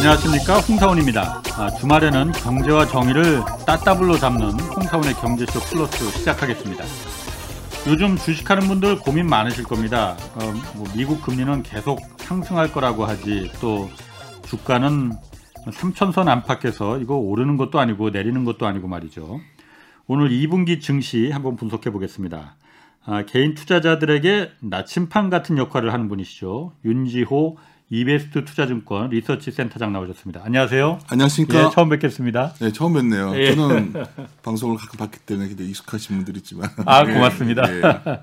안녕하십니까, 홍사훈입니다. 주말에는 경제와 정의를 따따블로 잡는 홍사훈의 경제쇼 플러스 시작하겠습니다. 요즘 주식하는 분들 고민 많으실 겁니다. 미국 금리는 계속 상승할 거라고 하지 또 주가는 3,000선 안팎에서 이거 오르는 것도 아니고 내리는 것도 아니고 말이죠. 오늘 2분기 증시 한번 분석해 보겠습니다. 개인 투자자들에게 나침판 같은 역할을 하는 분이시죠. 윤지호 이베스트 투자증권 리서치 센터장 나오셨습니다. 안녕하세요. 안녕하십니까. 예, 처음 뵙겠습니다. 네, 처음 뵙네요. 예. 저는 방송을 가끔 봤기 때문에 익숙하신 분들 있지만. 아, 고맙습니다. 예, 예.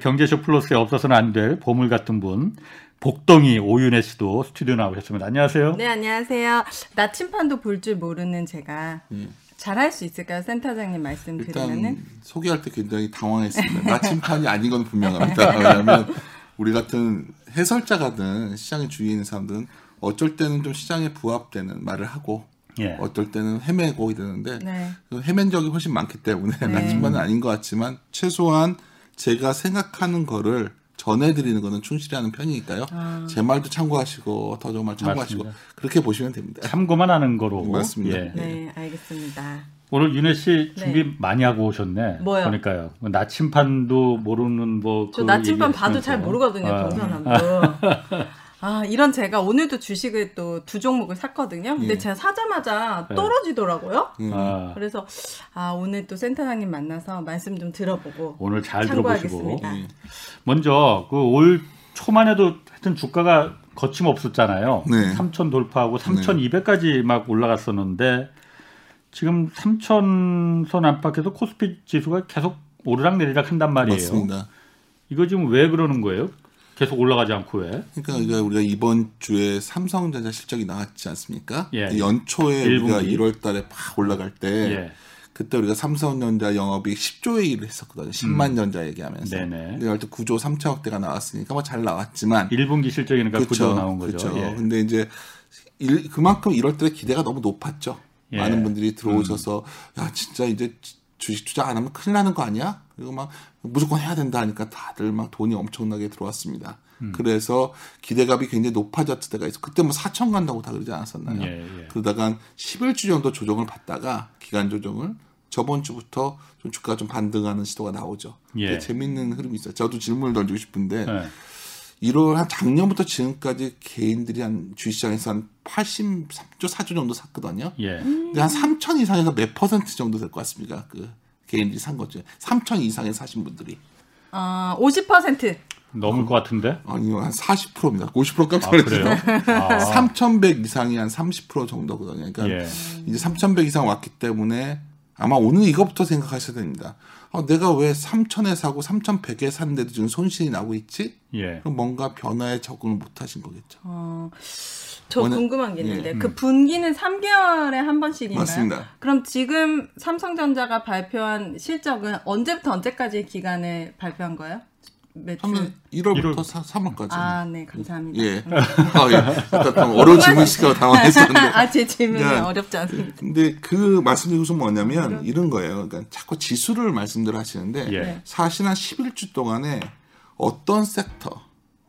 그리고 경제쇼 플러스에 없어서는 안 될 보물 같은 분. 복덩이 오윤희 씨도 스튜디오 나오셨습니다. 안녕하세요. 네, 안녕하세요. 나침판도 볼 줄 모르는 제가. 예. 잘할 수 있을까요? 센터장님 말씀 드리면은. 소개할 때 굉장히 당황했습니다. 나침판이 아닌 건 분명합니다. 왜냐하면 우리 같은 해설자가든 시장에 주위에 있는 사람들은 어쩔 때는 좀 시장에 부합되는 말을 하고 예. 어떨 때는 헤매고 이러는데 네. 헤맨 적이 훨씬 많기 때문에 네. 나침반은 아닌 것 같지만 최소한 제가 생각하는 거를 전해드리는 거는 충실히 하는 편이니까요. 제 말도 참고하시고 더 좋은 말 참고하시고 맞습니다. 그렇게 보시면 됩니다. 참고만 하는 거로. 맞습니다. 예. 네, 알겠습니다. 오늘 윤혜 씨 준비 네. 많이 하고 오셨네. 뭐요? 그러니까요. 나침판도 모르는 저 나침판 봐도 잘 모르거든요. 동서남도. 아, 이런 제가 오늘도 주식을 또 두 종목을 샀거든요. 근데 예. 제가 사자마자 떨어지더라고요. 그래서 오늘 또 센터장님 만나서 말씀 좀 들어보고 오늘 잘 들어보시고. 먼저 올 초만 해도 하여튼 주가가 거침없었잖아요. 네. 3,000 돌파하고 3,200까지 막 올라갔었는데 지금 3,000선 안팎에서 코스피 지수가 계속 오르락내리락 한단 말이에요. 맞습니다. 이거 지금 왜 그러는 거예요? 계속 올라가지 않고 왜? 그러니까 우리가 이번 주에 삼성전자 실적이 나왔지 않습니까? 예. 연초에 1분기. 우리가 1월 달에 팍 올라갈 때 예. 그때 우리가 삼성전자 영업이익 10조의 일을 했었거든요. 10만 전자 얘기하면서. 네네. 그때 9조 3천억대가 나왔으니까 뭐 잘 나왔지만 1분기 실적이니까 9조가 나온 거죠. 그렇죠. 예. 근데 이제 그만큼 1월 달에 기대가 너무 높았죠. 예. 많은 분들이 들어오셔서 야 진짜 이제 주식 투자 안 하면 큰일 나는 거 아니야? 그리고 막 무조건 해야 된다 하니까 다들 막 돈이 엄청나게 들어왔습니다. 그래서 기대감이 굉장히 높아졌을 때가 있어. 그때 뭐 4천 간다고 다 그러지 않았었나요? 예, 예. 그러다가 한 11주 정도 조정을 받다가 기간 조정을 저번 주부터 좀 주가가 좀 반등하는 시도가 나오죠. 예. 재밌는 흐름이 있어요. 저도 질문을 던지고 싶은데 예. 1월 한 작년부터 지금까지 개인들이 한 주시장에서 한 83조 4조 정도 샀거든요. 예. 근데 한 3천 이상에서 몇 퍼센트 정도 될 것 같습니까? 개인들이 산 거죠. 3천 이상에 사신 분들이. 50% 넘을 것 같은데? 아니요, 한 40%입니다. 50% 깜짝 놀랐어요. 아, 3,100 이상이 한 30% 정도거든요. 그러니까 예. 이제 3,100 이상 왔기 때문에 아마 오늘 이거부터 생각하셔야 됩니다. 내가 왜 3,000에 사고 3,100에 샀는데도 지금 손실이 나고 있지? 예. 그럼 뭔가 변화에 적응을 못 하신 거겠죠. 저 궁금한 게 있는데 예. 그 분기는 3개월에 한 번씩인가요? 맞습니다. 그럼 지금 삼성전자가 발표한 실적은 언제부터 언제까지의 기간에 발표한 거예요? 매출? 1월부터 3월까지. 아, 네, 감사합니다. 예. 아, 예. 약간 어려운 질문 시켜 당황했었는데. 아, 제 질문이 어렵지 않습니다. 근데 그 말씀드리고선 뭐냐면 이런 거예요. 그러니까 자꾸 지수를 말씀들 하시는데 예. 사실 한 11주 동안에 어떤 섹터,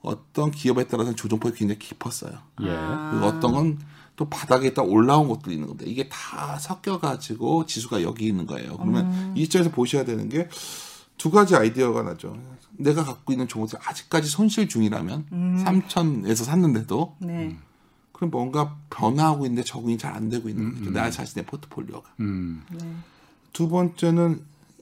어떤 기업에 따라서 조정폭이 굉장히 깊었어요. 예. 그리고 어떤 건 또 바닥에 딱 올라온 것도 있는 건데 이게 다 섞여가지고 지수가 여기 있는 거예요. 그러면 이 시점에서 보셔야 되는 게 두 가지 아이디어가 나죠. 내가 갖고 있는 종목들 아직까지 손실 중이라면 3,000에서 샀는데도 네. 그럼 뭔가 변화하고 있는데 적응이 잘 안 되고 있는 거죠. 나 자신의 포트폴리오가. 네. 두 번째는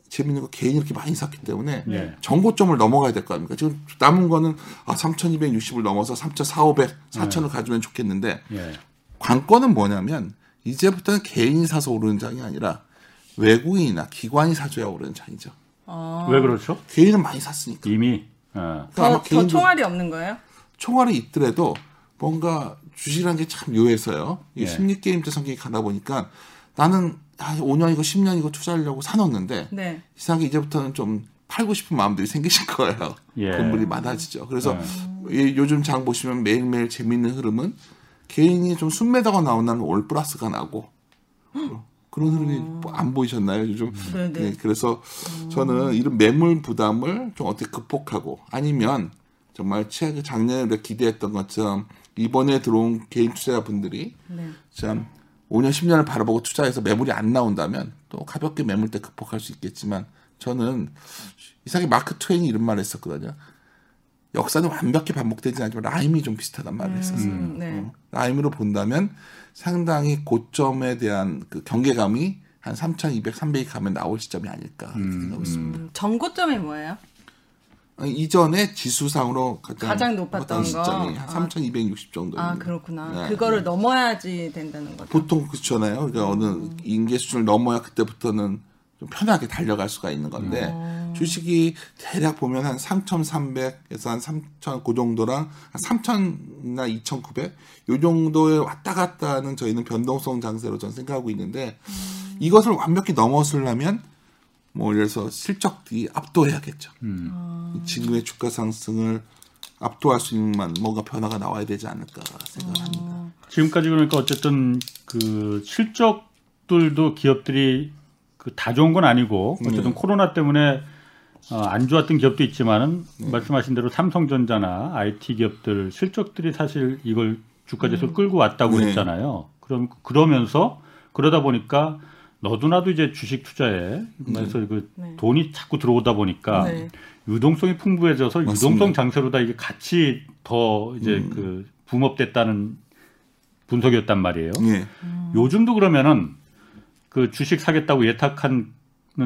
재밌는 거 개인이 이렇게 많이 샀기 때문에 네. 정고점을 넘어가야 될 거 아닙니까? 지금 남은 거는 3,260을 넘어서 3,400, 4,000을 네. 가주면 좋겠는데 네. 관건은 뭐냐면 이제부터는 개인이 사서 오르는 장이 아니라 외국인이나 기관이 사줘야 오르는 장이죠. 왜 그렇죠? 개인은 많이 샀으니까. 이미. 그러니까 더 총알이 없는 거예요? 총알이 있더라도 뭔가 주식이라는 게 참 묘해서요. 예. 심리게임제 성격이 가다 보니까 나는 5년이고 10년이고 투자하려고 사놓는데 네. 이상하게 이제부터는 좀 팔고 싶은 마음들이 생기실 거예요. 예. 건물이 많아지죠. 그래서 요즘 장 보시면 매일매일 재미있는 흐름은 개인이 좀 순매도가 나오면 올 플러스가 나고 그런 흐름이 안 보이셨나요? 요즘. 네, 그래서 저는 이런 매물 부담을 좀 어떻게 극복하고 아니면 정말 작년에 기대했던 것처럼 이번에 들어온 개인 투자자분들이 네. 참 5년, 10년을 바라보고 투자해서 매물이 안 나온다면 또 가볍게 매물대 극복할 수 있겠지만 저는 이상하게 마크 트웨인이 이런 말을 했었거든요. 역사는 완벽히 반복되진 않지만 라임이 좀 비슷하단 말을 했었어요. 네. 라임으로 본다면 상당히 고점에 대한 그 경계감이 한 3,200, 300이 가면 나올 시점이 아닐까 생각하고 있습니다. 전고점이 뭐예요? 아니, 이전에 지수상으로 가장 높았던 시점이 한 3,260 정도. 아 그렇구나. 네. 그거를 넘어야지 된다는 거죠. 보통 그렇잖아요. 그러니까 어느 인계 수준을 넘어야 그때부터는 좀 편하게 달려갈 수가 있는 건데 주식이 대략 보면 한 3,300에서 한 3,000 그 정도랑 한 3,000이나 2,900 요 정도에 왔다 갔다 하는 저희는 변동성 장세로 저는 생각하고 있는데 이것을 완벽히 넘어서려면 뭐 예를 들어서 실적 뒤 압도해야겠죠. 지금의 주가 상승을 압도할 수 있는 만 뭔가 변화가 나와야 되지 않을까 생각합니다. 지금까지 그러니까 어쨌든 그 실적들도 기업들이 그 다 좋은 건 아니고 어쨌든 네. 코로나 때문에 안 좋았던 기업도 있지만은 네. 말씀하신 대로 삼성전자나 IT 기업들 실적들이 사실 이걸 주가지수를 끌고 왔다고 네. 했잖아요. 그럼 그러면서 그러다 보니까 너도나도 이제 주식 투자에 그래서 그 네. 돈이 자꾸 들어오다 보니까 네. 유동성이 풍부해져서 맞습니다. 유동성 장세로다 이게 같이 더 이제 그 붐업됐다는 분석이었단 말이에요. 네. 요즘도 그러면은 그 주식 사겠다고 예탁하는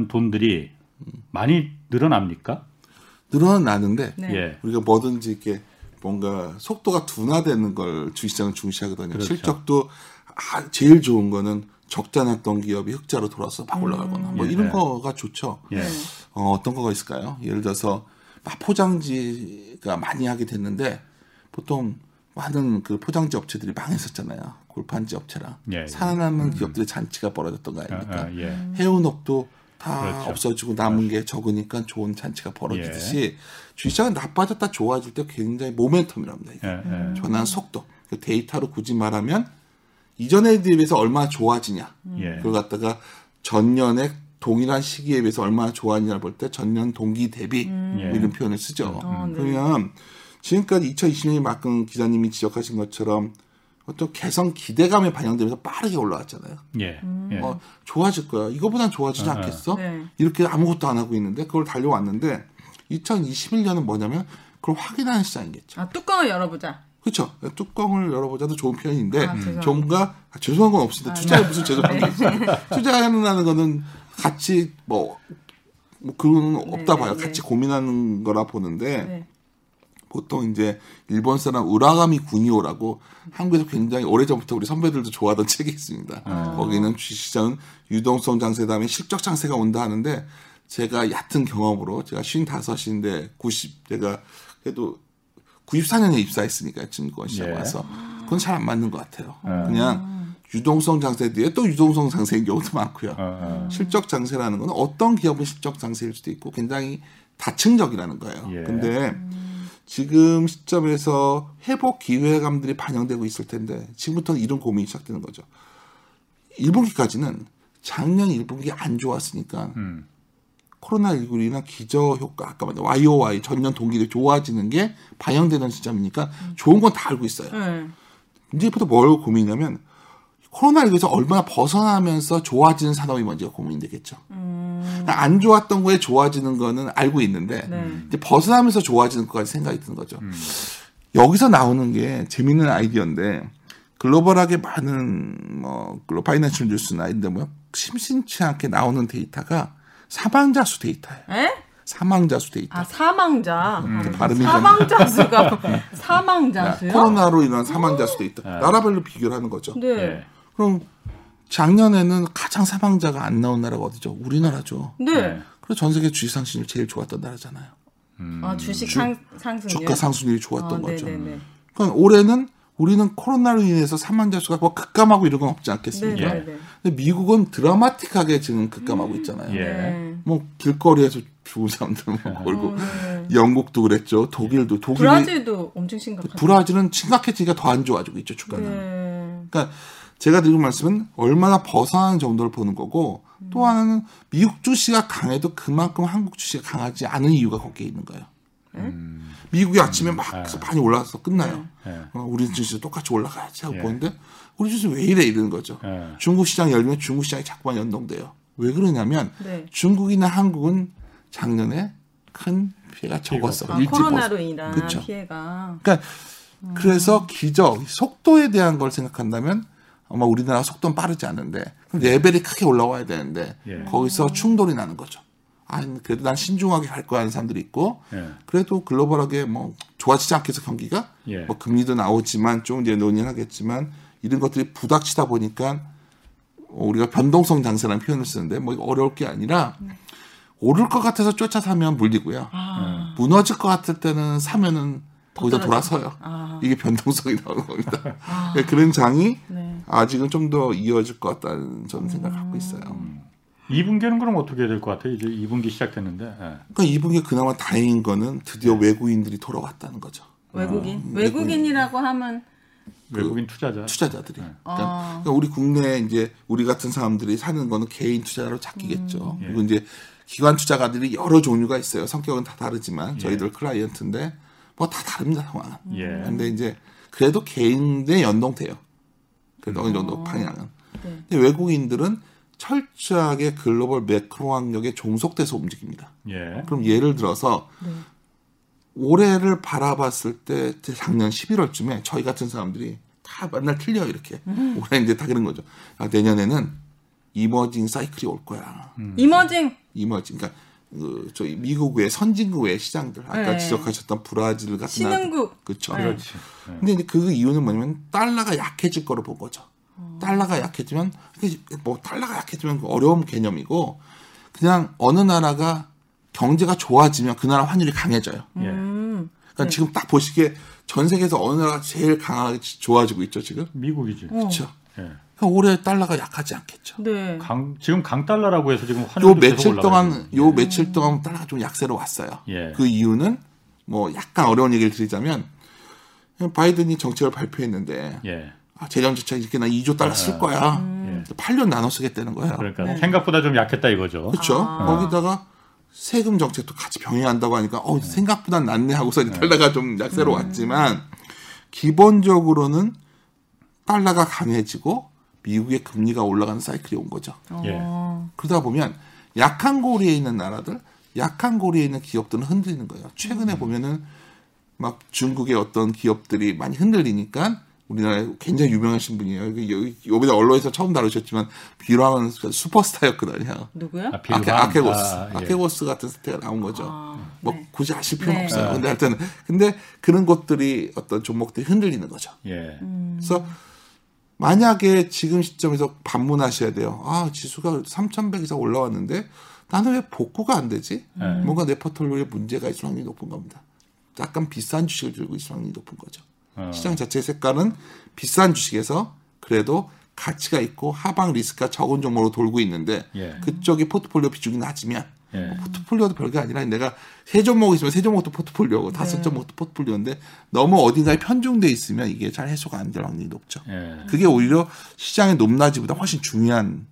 돈들이 많이 늘어납니까? 늘어나는데 네. 우리가 뭐든지 이렇게 뭔가 속도가 둔화되는 걸 주식시장은 중시하거든요. 그렇죠. 실적도 제일 좋은 거는 적자 났던 기업이 흑자로 돌아서 막 올라가거나 뭐 이런 거가 좋죠. 예. 어떤 거가 있을까요? 예를 들어서 포장지가 많이 하게 됐는데 보통 많은 그 포장지 업체들이 망했었잖아요. 골판지 업체랑 살아남은 기업들의 잔치가 벌어졌던 거 아닙니까? 해운업도 다 그렇죠. 없어지고 남은 게 적으니까 좋은 잔치가 벌어지듯이 주식시장은 나빠졌다 좋아질 때 굉장히 모멘텀이랍니다. 이게. 전환 속도. 데이터로 굳이 말하면 이전에 비해서 얼마나 좋아지냐. 그걸 갖다가 전년에 동일한 시기에 비해서 얼마나 좋아지냐 볼 때 전년 동기 대비 이런 표현을 쓰죠. 그러면 지금까지 2020년이 막은 기자님이 지적하신 것처럼 어떤 개선 기대감에 반영되면서 빠르게 올라왔잖아요. 좋아질 거야. 이거보단 좋아지지 않겠어? 이렇게 아무것도 안 하고 있는데 그걸 달려왔는데 2021년은 뭐냐면 그걸 확인하는 시장이겠죠. 아, 뚜껑을 열어보자. 그렇죠. 뚜껑을 열어보자도 좋은 표현인데 뭔가 죄송한 건 없습니다. 투자에 무슨 죄송한 게 있어요. 투자하는 거는 같이 뭐 그런 건 없다 봐요. 같이 고민하는 거라 보는데 보통 이제 일본 사람 우라가미 군이오라고 한국에서 굉장히 오래전부터 우리 선배들도 좋아하던 책이 있습니다. 거기는 주식시장은 유동성 장세 다음에 실적 장세가 온다 하는데 제가 얕은 경험으로 제가 55인데 90 제가 그래도 94년에 입사했으니까 증권시장 와서 그건 잘 안 맞는 것 같아요. 그냥 유동성 장세 뒤에 또 유동성 장세인 경우도 많고요. 실적 장세라는 건 어떤 기업은 실적 장세일 수도 있고 굉장히 다층적이라는 거예요. 근데 지금 시점에서 회복 기대감들이 반영되고 있을 텐데 지금부터는 이런 고민이 시작되는 거죠. 1분기까지는 작년 1분기 안 좋았으니까 코로나19나 기저효과, 아까 말한 YOY 전년 동기대 좋아지는 게 반영되는 시점이니까 좋은 건 다 알고 있어요. 이제부터 뭘 고민이냐면 코로나19에서 얼마나 벗어나면서 좋아지는 산업이 먼저 고민되겠죠. 안 좋았던 거에 좋아지는 거는 알고 있는데 이제 벗어나면서 좋아지는 것까지 생각이 드는 거죠. 여기서 나오는 게 재미있는 아이디어인데 글로벌하게 많은 파이낸셜 뉴스나 이런데 심심치 않게 나오는 데이터가 사망자 수 데이터예요. 사망자 수 데이터. 아, 사망자. 발음이 사망자 수가 사망자 수요? 코로나로 인한 사망자 수 데이터. 나라별로 비교를 하는 거죠. 그럼 작년에는 가장 사망자가 안 나온 나라가 어디죠? 우리나라죠. 그래서 전 세계 주식 상승률 제일 좋았던 나라잖아요. 아, 주식 상승률. 주가 상승률이 좋았던 거죠. 그럼 올해는 우리는 코로나로 인해서 사망자 수가 급감하고 이런 건 없지 않겠습니까? 근데 미국은 드라마틱하게 지금 급감하고 있잖아요. 뭐 길거리에서 죽은 사람들 걸고 영국도 그랬죠. 독일도. 브라질도 엄청 심각하죠. 브라질은 심각해지니까 더 안 좋아지고 있죠. 주가는. 그러니까 제가 드리는 말씀은 얼마나 벗어나는 정도를 보는 거고 또 하나는 미국 주식이 강해도 그만큼 한국 주식이 강하지 않은 이유가 거기에 있는 거예요. 네? 미국이 아침에 막 많이 올라가서 끝나요. 네. 우리 주식 똑같이 올라가야지 하고 보는데 우리 주식 왜 이래 이러는 거죠. 네. 중국 시장 열면 중국 시장이 자꾸만 연동돼요. 왜 그러냐면 네. 중국이나 한국은 작년에 큰 피해가 적었어. 코로나로 인한 그렇죠. 피해가. 그러니까 그래서 기저 속도에 대한 걸 생각한다면 아마 우리나라 속도는 빠르지 않은데 그럼 레벨이 크게 올라와야 되는데 거기서 충돌이 나는 거죠. 아니, 그래도 난 신중하게 갈 거야 하는 사람들이 있고 그래도 글로벌하게 뭐 좋아지지 않겠어 경기가 뭐 금리도 나오지만 좀 이제 논의하겠지만 이런 것들이 부닥치다 보니까 우리가 변동성 장세라는 표현을 쓰는데 뭐 어려울 게 아니라 오를 것 같아서 쫓아 사면 물리고요. 무너질 것 같을 때는 사면은 거기다 돌아서요. 이게 변동성이 나오는 겁니다. 그런 장이 아직은 좀 더 이어질 것 같다는 저는 생각을 갖고 있어요. 2분기는 그럼 어떻게 될 것 같아요? 이제 2분기 시작됐는데. 그러니까 2분기에 그나마 다행인 거는 드디어 외국인들이 돌아왔다는 거죠. 외국인? 외국인이라고 하면 외국인 투자자. 투자자들이. 그러니까 우리 국내에 이제 우리 같은 사람들이 사는 거는 개인 투자로 잡히겠죠. 그리고 이제 기관 투자가들이 여러 종류가 있어요. 성격은 다 다르지만 저희들 클라이언트인데 뭐 다 다릅니다 상황은. 근데 이제 그래도 개인에 연동돼요. 그래도 어느 정도 방향은. 근데 외국인들은 철저하게 글로벌 매크로 환경에 종속돼서 움직입니다. 그럼 예를 들어서 올해를 바라봤을 때 작년 11월쯤에 저희 같은 사람들이 다 맨날 틀려 이렇게. 올해 이제 다 그런 거죠. 아, 내년에는 이머징 사이클이 올 거야. 이머징. 그러니까 저희 미국 외 선진국 외 시장들 아까 지적하셨던 브라질 같은 신흥국. 그렇죠. 그렇지. 근데 이제 그 이유는 뭐냐면 달러가 약해질 거로 본 거죠. 달러가 약해지면 뭐 달러가 약해지면 어려운 개념이고 그냥 어느 나라가 경제가 좋아지면 그 나라 환율이 강해져요. 그러니까 지금 딱 보시기에 전 세계에서 어느 나라가 제일 강하게 좋아지고 있죠 지금? 미국이죠. 그렇죠. 올해 달러가 약하지 않겠죠. 지금 강달러라고 해서 지금 환율도 계속 올라가요. 요 며칠 동안 달러가 좀 약세로 왔어요. 그 이유는 뭐 약간 어려운 얘기를 드리자면 바이든이 정책을 발표했는데 재정지책 이렇게 나 2조 달러 쓸 거야. 8년 나눠 쓰겠다는 거예요. 그러니까 생각보다 좀 약했다 이거죠. 그렇죠. 거기다가 세금 정책도 같이 병행한다고 하니까 생각보다 낫네 하고서 달러가 좀 약세로 왔지만 기본적으로는 달러가 강해지고 미국의 금리가 올라가는 사이클이 온 거죠. 그러다 보면 약한 고리에 있는 나라들, 약한 고리에 있는 기업들은 흔들리는 거예요. 최근에 보면은 막 중국의 어떤 기업들이 많이 흔들리니까 우리나라에 굉장히 유명하신 분이에요. 여기다 언론에서 처음 다루셨지만 비루왕은 슈퍼스타였거든요. 누구야? 아케고스. 아케고스 같은 스타가 나온 거죠. 뭐 굳이 아실 필요는 없어요. 근데 하여튼 근데 그런 것들이 어떤 종목들이 흔들리는 거죠. 그래서 만약에 지금 시점에서 반문하셔야 돼요. 아, 지수가 3,100 이상 올라왔는데 나는 왜 복구가 안 되지? 뭔가 내 포트폴리오에 문제가 있을 확률이 높은 겁니다. 약간 비싼 주식을 들고 있을 확률이 높은 거죠. 시장 자체의 색깔은 비싼 주식에서 그래도 가치가 있고 하방 리스크가 적은 종목으로 돌고 있는데 그쪽이 포트폴리오 비중이 낮으면 뭐 포트폴리오도 별게 아니라 내가 세 종목이 있으면 세 종목도 포트폴리오고 다섯 종목도 포트폴리오인데 너무 어딘가에 편중돼 있으면 이게 잘 해소가 안 될 확률이 높죠. 그게 오히려 시장의 높낮이보다 훨씬 중요한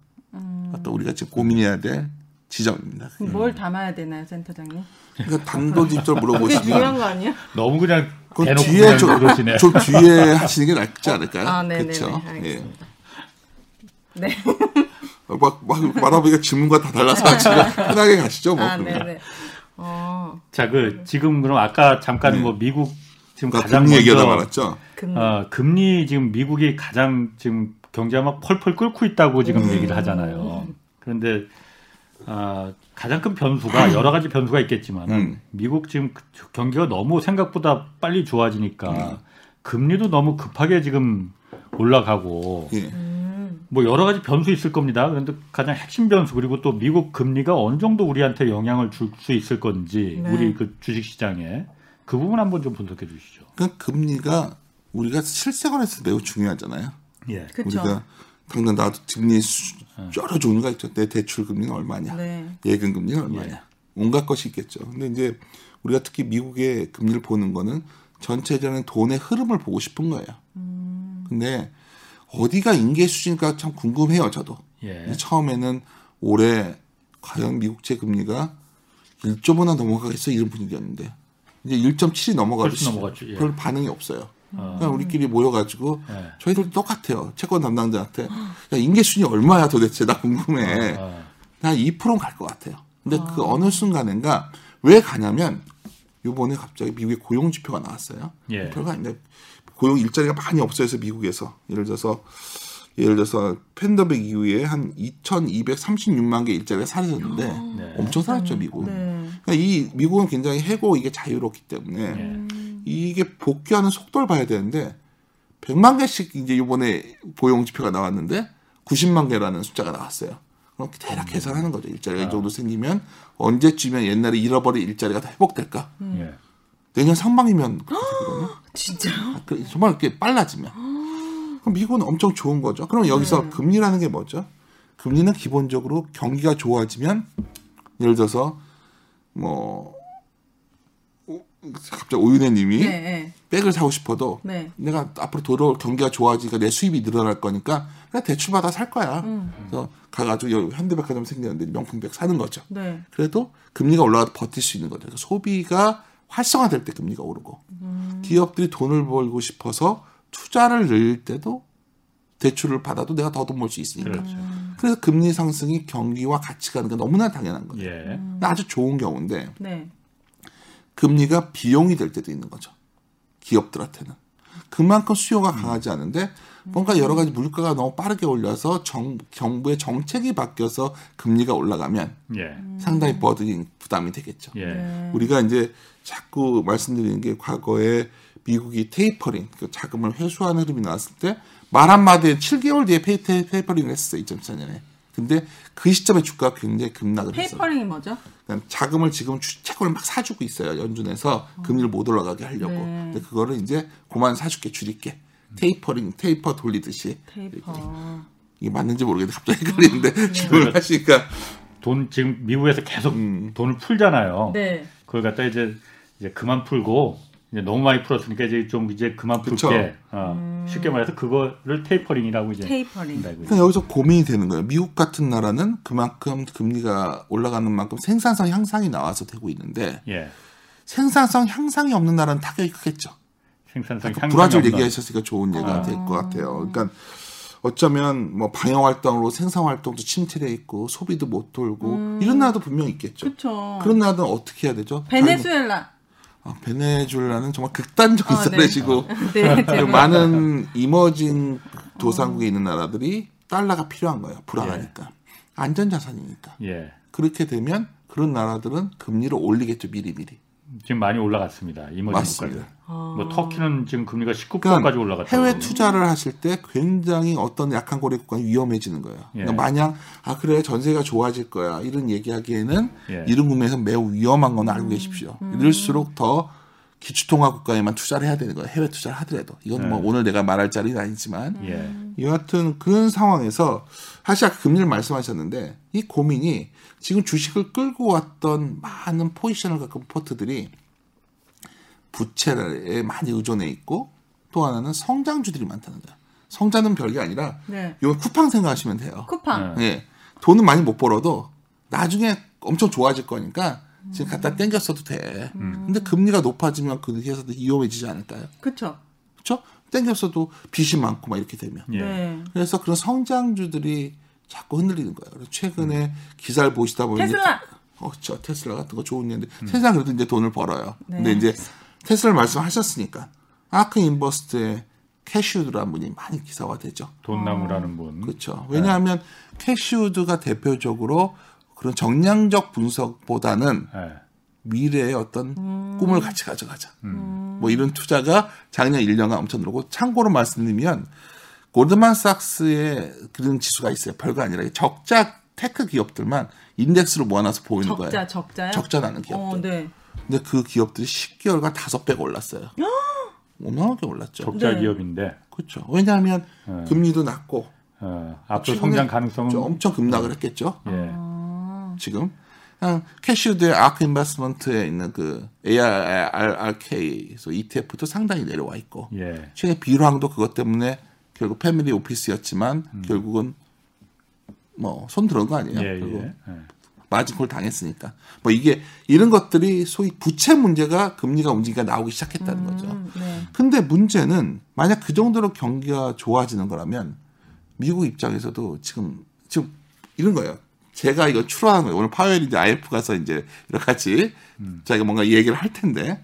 어떤 우리가 지금 고민해야 될 지점입니다. 뭘 담아야 되나요, 센터장님? 그러니까 단도직입적으로 물어보시면 그게 중요한 거 아니에요? 너무 그냥 그럼 뒤에 좀 뒤에 하시는 게 낫지 않을까요? 아, 네, 그렇죠. 네. 네. 막 말하보니까 질문과 다 달라서 제가 편하게 가시죠, 뭐. 네. 자, 지금 그럼 아까 잠깐 뭐 미국 지금 가장 금리 얘기하다 말았죠. 금리 지금 미국이 가장 지금 경제가 막 펄펄 끓고 있다고 지금 얘기를 하잖아요. 그런데 가장 큰 변수가 여러 가지 변수가 있겠지만 미국 지금 경기가 너무 생각보다 빨리 좋아지니까 금리도 너무 급하게 지금 올라가고 뭐 여러 가지 변수 있을 겁니다. 그런데 가장 핵심 변수 그리고 또 미국 금리가 어느 정도 우리한테 영향을 줄 수 있을 건지 우리 그 주식시장에 그 부분 한번 좀 분석해 주시죠. 그러니까 금리가 우리가 실생활에서 매우 중요하잖아요. 우리가 당장 나도 금리 여러 종류가 있죠. 내 대출 금리는 얼마냐, 예금 금리는 얼마냐, 온갖 것이 있겠죠. 근데 이제 우리가 특히 미국의 금리를 보는 거는 전체적인 돈의 흐름을 보고 싶은 거예요. 근데 어디가 인계 수준일까 참 궁금해요, 저도. 처음에는 올해 과연 미국채 금리가 1조보다 넘어가겠어 이런 분위기였는데 이제 1.7이 넘어가도 예. 별 반응이 없어요. 그냥 우리끼리 모여가지고 네. 저희들 똑같아요. 채권 담당자한테 야, 인계순위 얼마야 도대체 나 궁금해. 나 2%는 갈 것 같아요. 근데 그 어느 순간인가 왜 가냐면 이번에 갑자기 미국의 고용 지표가 나왔어요. 예. 별거 아닌데 고용 일자리가 많이 없어져서 미국에서 예를 들어서 팬데믹 이후에 한 2,236만 개 일자리가 사라졌는데 네. 엄청 사라졌죠 미국. 네. 그러니까 이 미국은 굉장히 해고 이게 자유롭기 때문에. 네. 이게 복귀하는 속도를 봐야 되는데 100만 개씩 이제 이번에 고용 지표가 나왔는데 90만 개라는 숫자가 나왔어요. 그럼 대략 계산하는 거죠. 일자리가 이 정도 생기면 언제쯤이면 옛날에 잃어버린 일자리가 다 회복될까? 내년 상반기면 진짜 정말 이렇게 빨라지면 그럼 미국은 엄청 좋은 거죠. 그럼 여기서 금리라는 게 뭐죠? 금리는 기본적으로 경기가 좋아지면 예를 들어서 뭐 갑자기 오윤혜 님이 네. 백을 사고 싶어도 네. 내가 앞으로 돌아올 경기가 좋아지니까 내 수입이 늘어날 거니까 그냥 대출받아 살 거야. 그래서 가가지고 현대백화점 생겼는데 명품백 사는 거죠. 네. 그래도 금리가 올라가도 버틸 수 있는 거죠. 그러니까 소비가 활성화될 때 금리가 오르고 기업들이 돈을 벌고 싶어서 투자를 늘릴 때도 대출을 받아도 내가 더 돈 벌 수 있으니까. 그렇죠. 그래서 금리 상승이 경기와 같이 가는 게 너무나 당연한 거죠. 예. 아주 좋은 경우인데 네. 금리가 비용이 될 때도 있는 거죠. 기업들한테는. 그만큼 수요가 강하지 않은데 뭔가 여러 가지 물가가 너무 빠르게 올라서 정부의 정책이 바뀌어서 금리가 올라가면 예. 상당히 버든이 부담이 되겠죠. 예. 우리가 이제 자꾸 말씀드리는 게 과거에 미국이 테이퍼링, 자금을 회수하는 흐름이 나왔을 때 말 한마디에 7개월 뒤에 테이퍼링을 했어요. 2004년에. 근데 그 시점에 주가가 굉장히 급락을 했어요. 테이퍼링이 뭐죠? 자금을 지금 채권을 막 사주고 있어요. 연준에서 금리를 못 올라가게 하려고. 네. 근데 그거를 이제 그만 사줄게 줄일게. 테이퍼링, 테이퍼 돌리듯이. 테이퍼. 이게 맞는지 모르겠는데 갑자기 헷갈리는데 질문을 하시니까. 돈 지금 미국에서 계속 돈을 풀잖아요. 네. 그걸 갖다 이제 그만 풀고 이제 너무 많이 풀었으니까 이제 좀 이제 그만 풀게. 쉽게 말해서 그거를 테이퍼링이라고 이제. 테이퍼링. 그러니까 여기서 고민이 되는 거예요. 미국 같은 나라는 그만큼 금리가 올라가는 만큼 생산성 향상이 나와서 되고 있는데 예. 생산성 향상이 없는 나라는 타격이 크겠죠. 생산성 향상이 브라질 얘기하셨으니까 좋은 얘기가 될 것 같아요. 그러니까 어쩌면 뭐 방역 활동으로 생산 활동도 침체돼 있고 소비도 못 돌고 이런 나라도 분명히 있겠죠. 그렇죠. 그런 나라는 어떻게 해야 되죠? 베네수엘라. 베네수엘라는 정말 극단적인 사례시고 네. 네, 많은 이머징 도상국에 있는 나라들이 달러가 필요한 거예요. 불안하니까. 예. 안전자산이니까. 예. 그렇게 되면 그런 나라들은 금리를 올리겠죠. 미리미리. 지금 많이 올라갔습니다. 이머징 국가들. 뭐 터키는 지금 금리가 19%까지 그러니까 올라갔다. 해외 투자를 하실 때 굉장히 어떤 약한 고리 국가는 위험해지는 거예요. 예. 그러니까 마냥 그래 전세가 좋아질 거야 이런 얘기하기에는 예. 이런 국면에서 매우 위험한 건 알고 계십시오. 이럴수록 더 기축통화 국가에만 투자를 해야 되는 거예요. 해외 투자를 하더라도 이건 뭐 오늘 내가 말할 자리는 아니지만 예. 여하튼 그런 상황에서 사실 금리를 말씀하셨는데 이 고민이 지금 주식을 끌고 왔던 많은 포지션을 갖고 포트들이 부채에 많이 의존해 있고 또 하나는 성장주들이 많다는 거예요. 성장은 별게 아니라 네. 이거 쿠팡 생각하시면 돼요. 쿠팡. 네. 돈은 많이 못 벌어도 나중에 엄청 좋아질 거니까 지금 갖다 땡겼어도 돼. 근데 금리가 높아지면 그 회사도 위험해지지 않을까요? 그렇죠. 그렇죠? 땡겼어도 빚이 많고 막 이렇게 되면. 예. 그래서 그런 성장주들이 자꾸 흔들리는 거예요. 그래서 최근에 기사를 보시다 보면 테슬라. 그렇죠. 테슬라 같은 거 좋은 얘기인데 세상 그래도 이제 돈을 벌어요. 네. 근데 이제 테슬라 말씀하셨으니까 아크 인버스트의 캐시우드라는 분이 많이 기사화되죠. 돈나무라는 분. 그렇죠. 왜냐하면 네. 캐시우드가 대표적으로 그런 정량적 분석보다는 네. 미래의 어떤 꿈을 같이 가져가자. 뭐 이런 투자가 작년 1년간 엄청 늘고 참고로 말씀드리면 골드만삭스의 그런 지수가 있어요. 별거 아니라 적자 테크 기업들만 인덱스로 모아놔서 보이는 거예요. 적자요? 적자 나는 기업들. 네. 근데 그 기업들이 10개월간 5배가 올랐어요. 어마어마하게 올랐죠. 적자 네. 기업인데. 그렇죠. 왜냐하면 금리도 낮고 앞으로 성장 가능성은 엄청 급락을 했겠죠. 예. 지금 캐시우드의 아크 인베스트먼트에 있는 그 ARRK ETF도 상당히 내려와 있고 예. 최근에 빌황도 그것 때문에 결국 패밀리 오피스였지만 결국은 뭐 손 들은 거 아니에요. 예, 결국 예. 마진콜 당했으니까. 뭐 이게 이런 것들이 소위 부채 문제가 금리가 움직이니까 나오기 시작했다는 거죠. 네. 근데 문제는 만약 그 정도로 경기가 좋아지는 거라면 미국 입장에서도 지금 이런 거예요. 제가 이거 추론한 거예요. 오늘 파웰이 이제 IF 가서 이제 여러 가지 자기가 뭔가 얘기를 할 텐데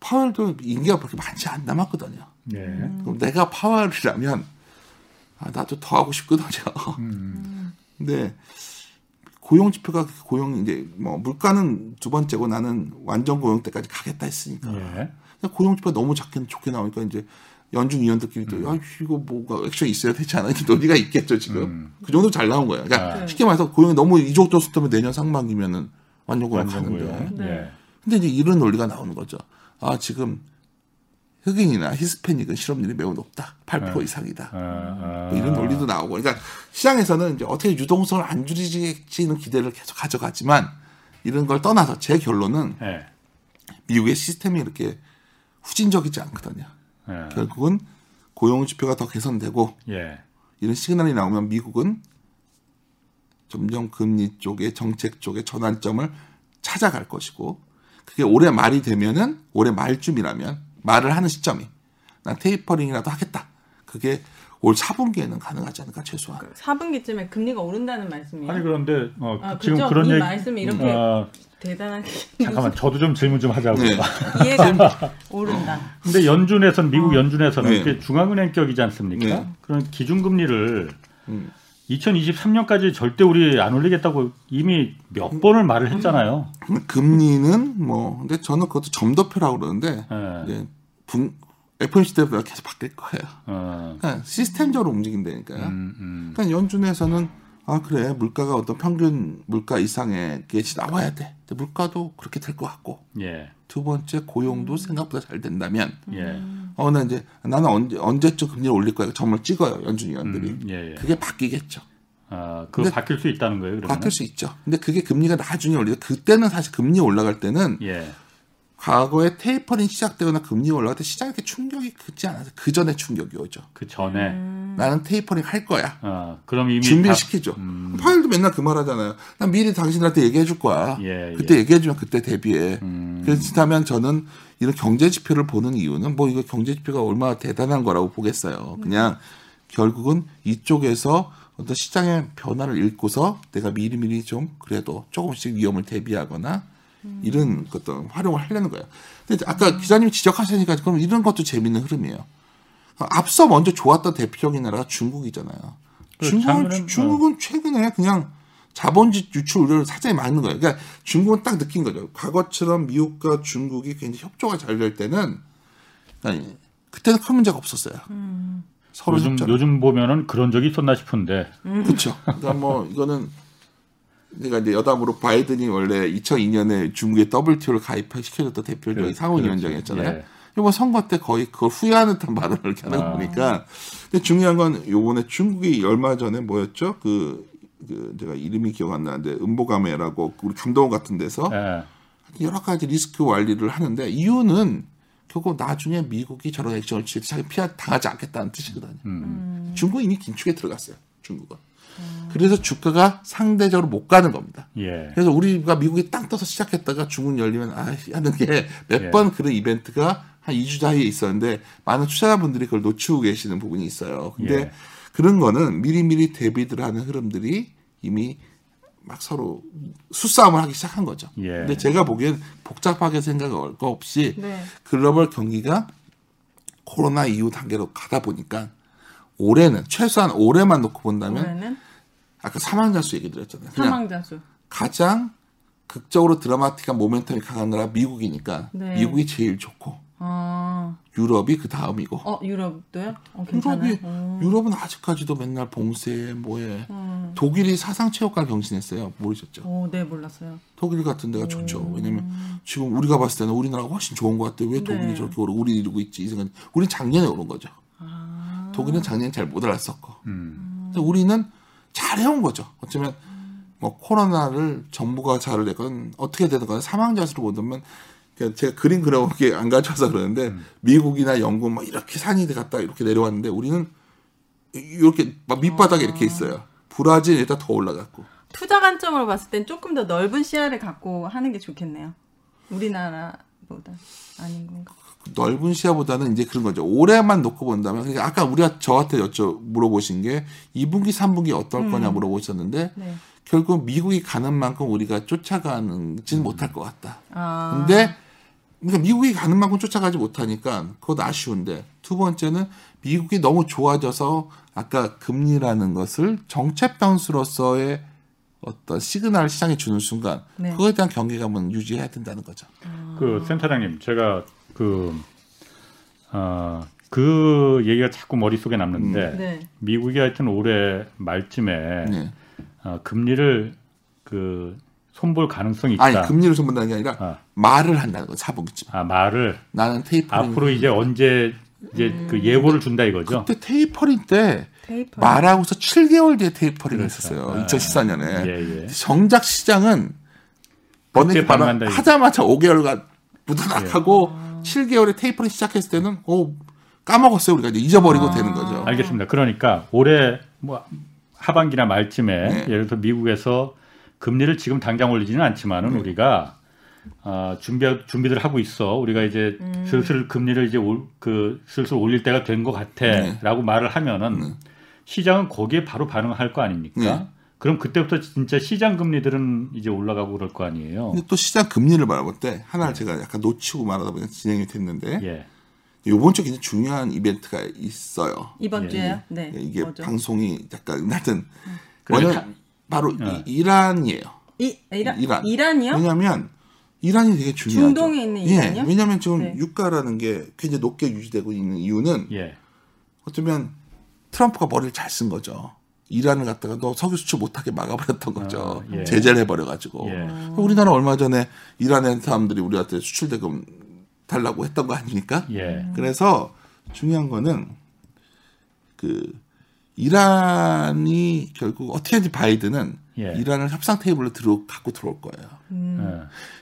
파월도 인기가 그렇게 많지 안 남았거든요. 네. 그럼 내가 파월이라면 나도 더 하고 싶거든요. 근데 고용 지표가 고용 이제 뭐 물가는 두 번째고 나는 완전 고용 때까지 가겠다 했으니까. 네. 고용 지표가 너무 좋게 나오니까 이제 연준 위원들끼리 또 야, 이거 뭐가 액션이 있어야 되지 않아? 논의가 있겠죠 지금. 그 정도 잘 나온 거야. 그러니까 네. 쉽게 말해서 고용이 너무 이 정도 떴으면 내년 상반기면은 완전 고용 가는데. 네. 근데 이제 이런 논리가 나오는 거죠. 아, 지금 흑인이나 히스패닉은 실업률이 매우 높다. 8% 네. 이상이다. 뭐 이런 논리도 나오고. 그러니까 시장에서는 이제 어떻게 유동성을 안 줄이지는 기대를 계속 가져가지만 이런 걸 떠나서 제 결론은 네. 미국의 시스템이 이렇게 후진적이지 않거든요. 네. 결국은 고용 지표가 더 개선되고 네. 이런 시그널이 나오면 미국은 점점 금리 쪽에 정책 쪽에 전환점을 찾아갈 것이고 그게 올해 말이 되면은 올해 말쯤이라면 말을 하는 시점이 난 테이퍼링이라도 하겠다. 그게 올 4분기에는 가능하지 않을까 최소한. 4분기쯤에 금리가 오른다는 말씀이에요. 아니 그런데 지금 그렇죠? 그런 이 얘기 말씀이 이렇게 대단한. 잠깐만 저도 좀 질문 좀 하자고. 네. 이해가 오른다. 근데 연준에서는 미국 연준에서는 네. 중앙은행격이지 않습니까? 네. 그런 기준금리를 2023년까지 절대 우리 안 올리겠다고 이미 몇 번을 말을 했잖아요. 금리는 뭐 근데 저는 그것도 점도표라고 그러는데 네. 이제 FOMC 때부터 계속 바뀔 거예요. 그러니까 시스템적으로 움직인다니까요. 그러니까 연준에서는 아 그래 물가가 어떤 평균 물가 이상의 게 나와야 돼. 근데 물가도 그렇게 될 것 같고. 예. 두 번째 고용도 생각보다 잘 된다면. 예. 나 이제 나는 언제쯤 금리를 올릴 거야. 점을 찍어요 연준 위원들이. 예, 예. 그게 바뀌겠죠. 아, 그거 바뀔 수 있다는 거예요. 그러면? 바뀔 수 있죠. 근데 그게 금리가 나중에 올리죠. 그때는 사실 금리 올라갈 때는 예. 과거에 테이퍼링 시작되거나 금리 올라갈 때 시장에게 충격이 크지 않아서 그 전에 충격이 오죠. 그 전에 나는 테이퍼링 할 거야. 그럼 이미 준비를 시키죠. 파일도 맨날 그 말하잖아요. 난 미리 당신한테 얘기해 줄 거야. 예, 그때 예. 얘기해 주면 그때 대비해. 그렇다면 저는 이런 경제 지표를 보는 이유는 뭐 이거 경제 지표가 얼마나 대단한 거라고 보겠어요. 그냥 결국은 이쪽에서 어떤 시장의 변화를 읽고서 내가 미리미리 좀 그래도 조금씩 위험을 대비하거나 이런 것도 활용을 하려는 거예요. 근데 아까 기자님이 지적하시니까 그럼 이런 것도 재밌는 흐름이에요. 앞서 먼저 좋았던 대표적인 나라가 중국이잖아요. 중국은 최근에 그냥 자본주의 유출 우려를 사전에 막는 거예요. 그러니까 중국은 딱 느낀 거죠. 과거처럼 미국과 중국이 굉장히 협조가 잘 될 때는 아니, 그때는 큰 문제가 없었어요. 서로 요즘 보면은 그런 적이 있었나 싶은데. 그렇죠. 그러니까 뭐 이거는 그러니까 이제 여담으로 바이든이 원래 2002년에 중국의 WTO를 가입시켜줬던 대표적인 상원위원장이었잖아요. 예. 이번 선거 때 거의 그걸 후회하는 듯한 발언을 이렇게 하는 거 보니까. 근데 중요한 건 요번에 중국이 얼마 전에 뭐였죠? 그 제가 이름이 기억 안 나는데 음보감회라고 우리 감동원 같은 데서 예. 여러 가지 리스크 관리를 하는데 이유는 결국 나중에 미국이 저런 액션을 취해서 자기 피해 당하지 않겠다는 뜻이거든요. 중국은 이미 긴축에 들어갔어요. 중국은. 그래서 주가가 상대적으로 못 가는 겁니다. 예. 그래서 우리가 미국이 땅 떠서 시작했다가 중국 열리면 아 하는 게 몇 번 예. 그런 이벤트가 한 2주 사이에 있었는데 많은 투자자분들이 그걸 놓치고 계시는 부분이 있어요. 근데 예. 그런 거는 미리미리 대비들 하는 흐름들이 이미 막 서로 수싸움을 하기 시작한 거죠. 예. 근데 제가 보기엔 복잡하게 생각할 거 없이 네. 글로벌 경기가 코로나 이후 단계로 가다 보니까 올해는 최소한 올해만 놓고 본다면 올해는? 아까 사망자 수 얘기 드렸잖아요. 사망자 수. 가장 극적으로 드라마틱한 모멘텀이 강한 나라 미국이니까 네. 미국이 제일 좋고 유럽이 그 다음이고. 유럽도요? 괜찮아요. 유럽은 아직까지도 맨날 봉쇄 뭐에. 독일이 사상 최고가를 경신했어요. 모르셨죠? 네, 몰랐어요. 독일 같은 데가 좋죠. 왜냐면 지금 우리가 봤을 때는 우리나라가 훨씬 좋은 것 같아요. 왜 독일이 네. 저렇게 오르고 우리 이러고 있지? 이 생각이. 우리는 작년에 오른 거죠. 독일은 작년에 잘 못 알았었고. 근데 우리는 잘 해온 거죠. 어쩌면 뭐 코로나를 정부가 잘 됐건 어떻게 되든 간에 사망자 수를 보면 제가 그림 그려보기 안 가져와서 그러는데 미국이나 영국 막 이렇게 산이 갔다 이렇게 내려왔는데 우리는 이렇게 밑바닥에 이렇게 있어요. 브라질 일단 더 올라갔고 투자 관점으로 봤을 땐 조금 더 넓은 시야를 갖고 하는 게 좋겠네요. 우리나라보다 아닌 건가? 넓은 시야보다는 이제 그런 거죠. 올해만 놓고 본다면, 그러니까 아까 우리가 저한테 물어보신 게 2분기, 3분기 어떨 거냐 물어보셨는데, 네. 결국 미국이 가는 만큼 우리가 쫓아가지는 못할 것 같다. 아. 근데 그러니까 미국이 가는 만큼 쫓아가지 못하니까 그것도 아쉬운데, 두 번째는 미국이 너무 좋아져서 아까 금리라는 것을 정책 변수로서의 어떤 시그널 시장에 주는 순간, 네. 그거에 대한 경계감은 유지해야 된다는 거죠. 그 센터장님, 제가 그 얘기가 자꾸 머릿속에 남는데, 네. 미국이 하여튼 올해 말쯤에 네. 금리를 그 손볼 가능성이 있다. 아니, 금리를 손본다는 게 아니라 말을 한다는 거, 4분기쯤. 아, 말을. 나는 테이퍼링. 앞으로 이제 언제 이제 그 예고를 준다 이거죠. 그때 테이퍼링 때 말하고서 7개월 뒤에 테이퍼링을 했었어요. 2014년에. 예, 예. 정작 시장은 번에 하자마자 5개월간 무더락하고 예. 7개월에 테이퍼링 시작했을 때는 까먹었어요. 우리가 이제 잊어버리고 되는 거죠. 알겠습니다. 그러니까 올해 뭐 하반기나 말쯤에 네. 예를 들어 미국에서 금리를 지금 당장 올리지는 않지만은 우리가 준비들을 하고 있어. 우리가 이제 슬슬 금리를 이제 슬슬 올릴 때가 된 것 같아라고 말을 하면은 시장은 거기에 바로 반응할 거 아닙니까? 네. 그럼 그때부터 진짜 시장 금리들은 이제 올라가고 그럴 거 아니에요. 근데 또 시장 금리를 말할 때 하나를 제가 약간 놓치고 말하다 보니까 진행이 됐는데. 예. 이번 주에 굉장히 중요한 이벤트가 있어요. 이번 주에요? 네. 이게 뭐죠? 방송이 약간 하여튼 바로 이란이에요. 이란이요? 왜냐하면 이란이 되게 중요하죠. 중동에 있는 이란이요? 예, 왜냐하면 지금 유가라는 게 굉장히 높게 유지되고 있는 이유는 어쩌면 트럼프가 머리를 잘 쓴 거죠. 이란을 갖다가 너 석유 수출 못하게 막아버렸던 거죠. 제재를 해버려가지고. 우리나라 얼마 전에 이란의 사람들이 우리한테 수출 대금 달라고 했던 거 아닙니까? 그래서 중요한 거는 그 이란이 결국 어떻게든지 바이든은 이란을 협상 테이블로 갖고 들어올 거예요.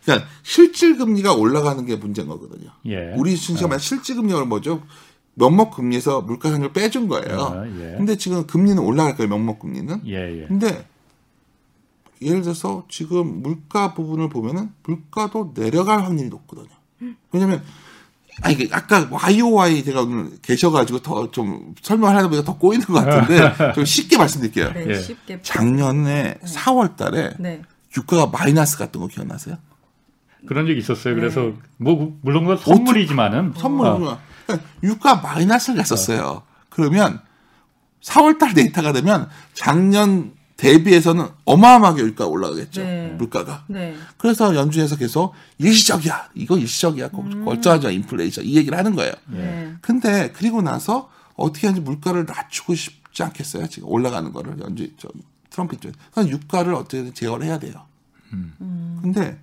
그러니까 실질 금리가 올라가는 게 문제인 거거든요. 우리 순식간에 실질 금리가 뭐죠? 명목 금리에서 물가 상승을 빼준 거예요. 근데 지금 금리는 올라갈 거예요. 명목 금리는. 근데 예를 들어서 지금 물가 부분을 보면은 물가도 내려갈 확률이 높거든요. 왜냐면, 아까 YOY 제가 오늘 계셔가지고 더 좀 설명하려다 보니까 더 꼬이는 것 같은데, 좀 쉽게 말씀드릴게요. 네, 쉽게. 작년에 4월 달에 유가가 마이너스 갔던 거 기억나세요? 그런 적이 있었어요. 그래서, 뭐, 물론 그건 선물이지만은. 선물이지만. 그러니까 유가 마이너스를 갔었어요. 그러면 4월 달 데이터가 되면 작년 대비해서는 어마어마하게 유가가 올라가겠죠. 물가가. 그래서 연준에서 계속 일시적이야. 이거 일시적이야. 걱정하지 마. 인플레이션. 이 얘기를 하는 거예요. 근데 그리고 나서 어떻게 하는지 물가를 낮추고 싶지 않겠어요. 지금 올라가는 거를. 연준, 트럼프 쪽에. 그러니까 유가를 어떻게든 제어를 해야 돼요. 근데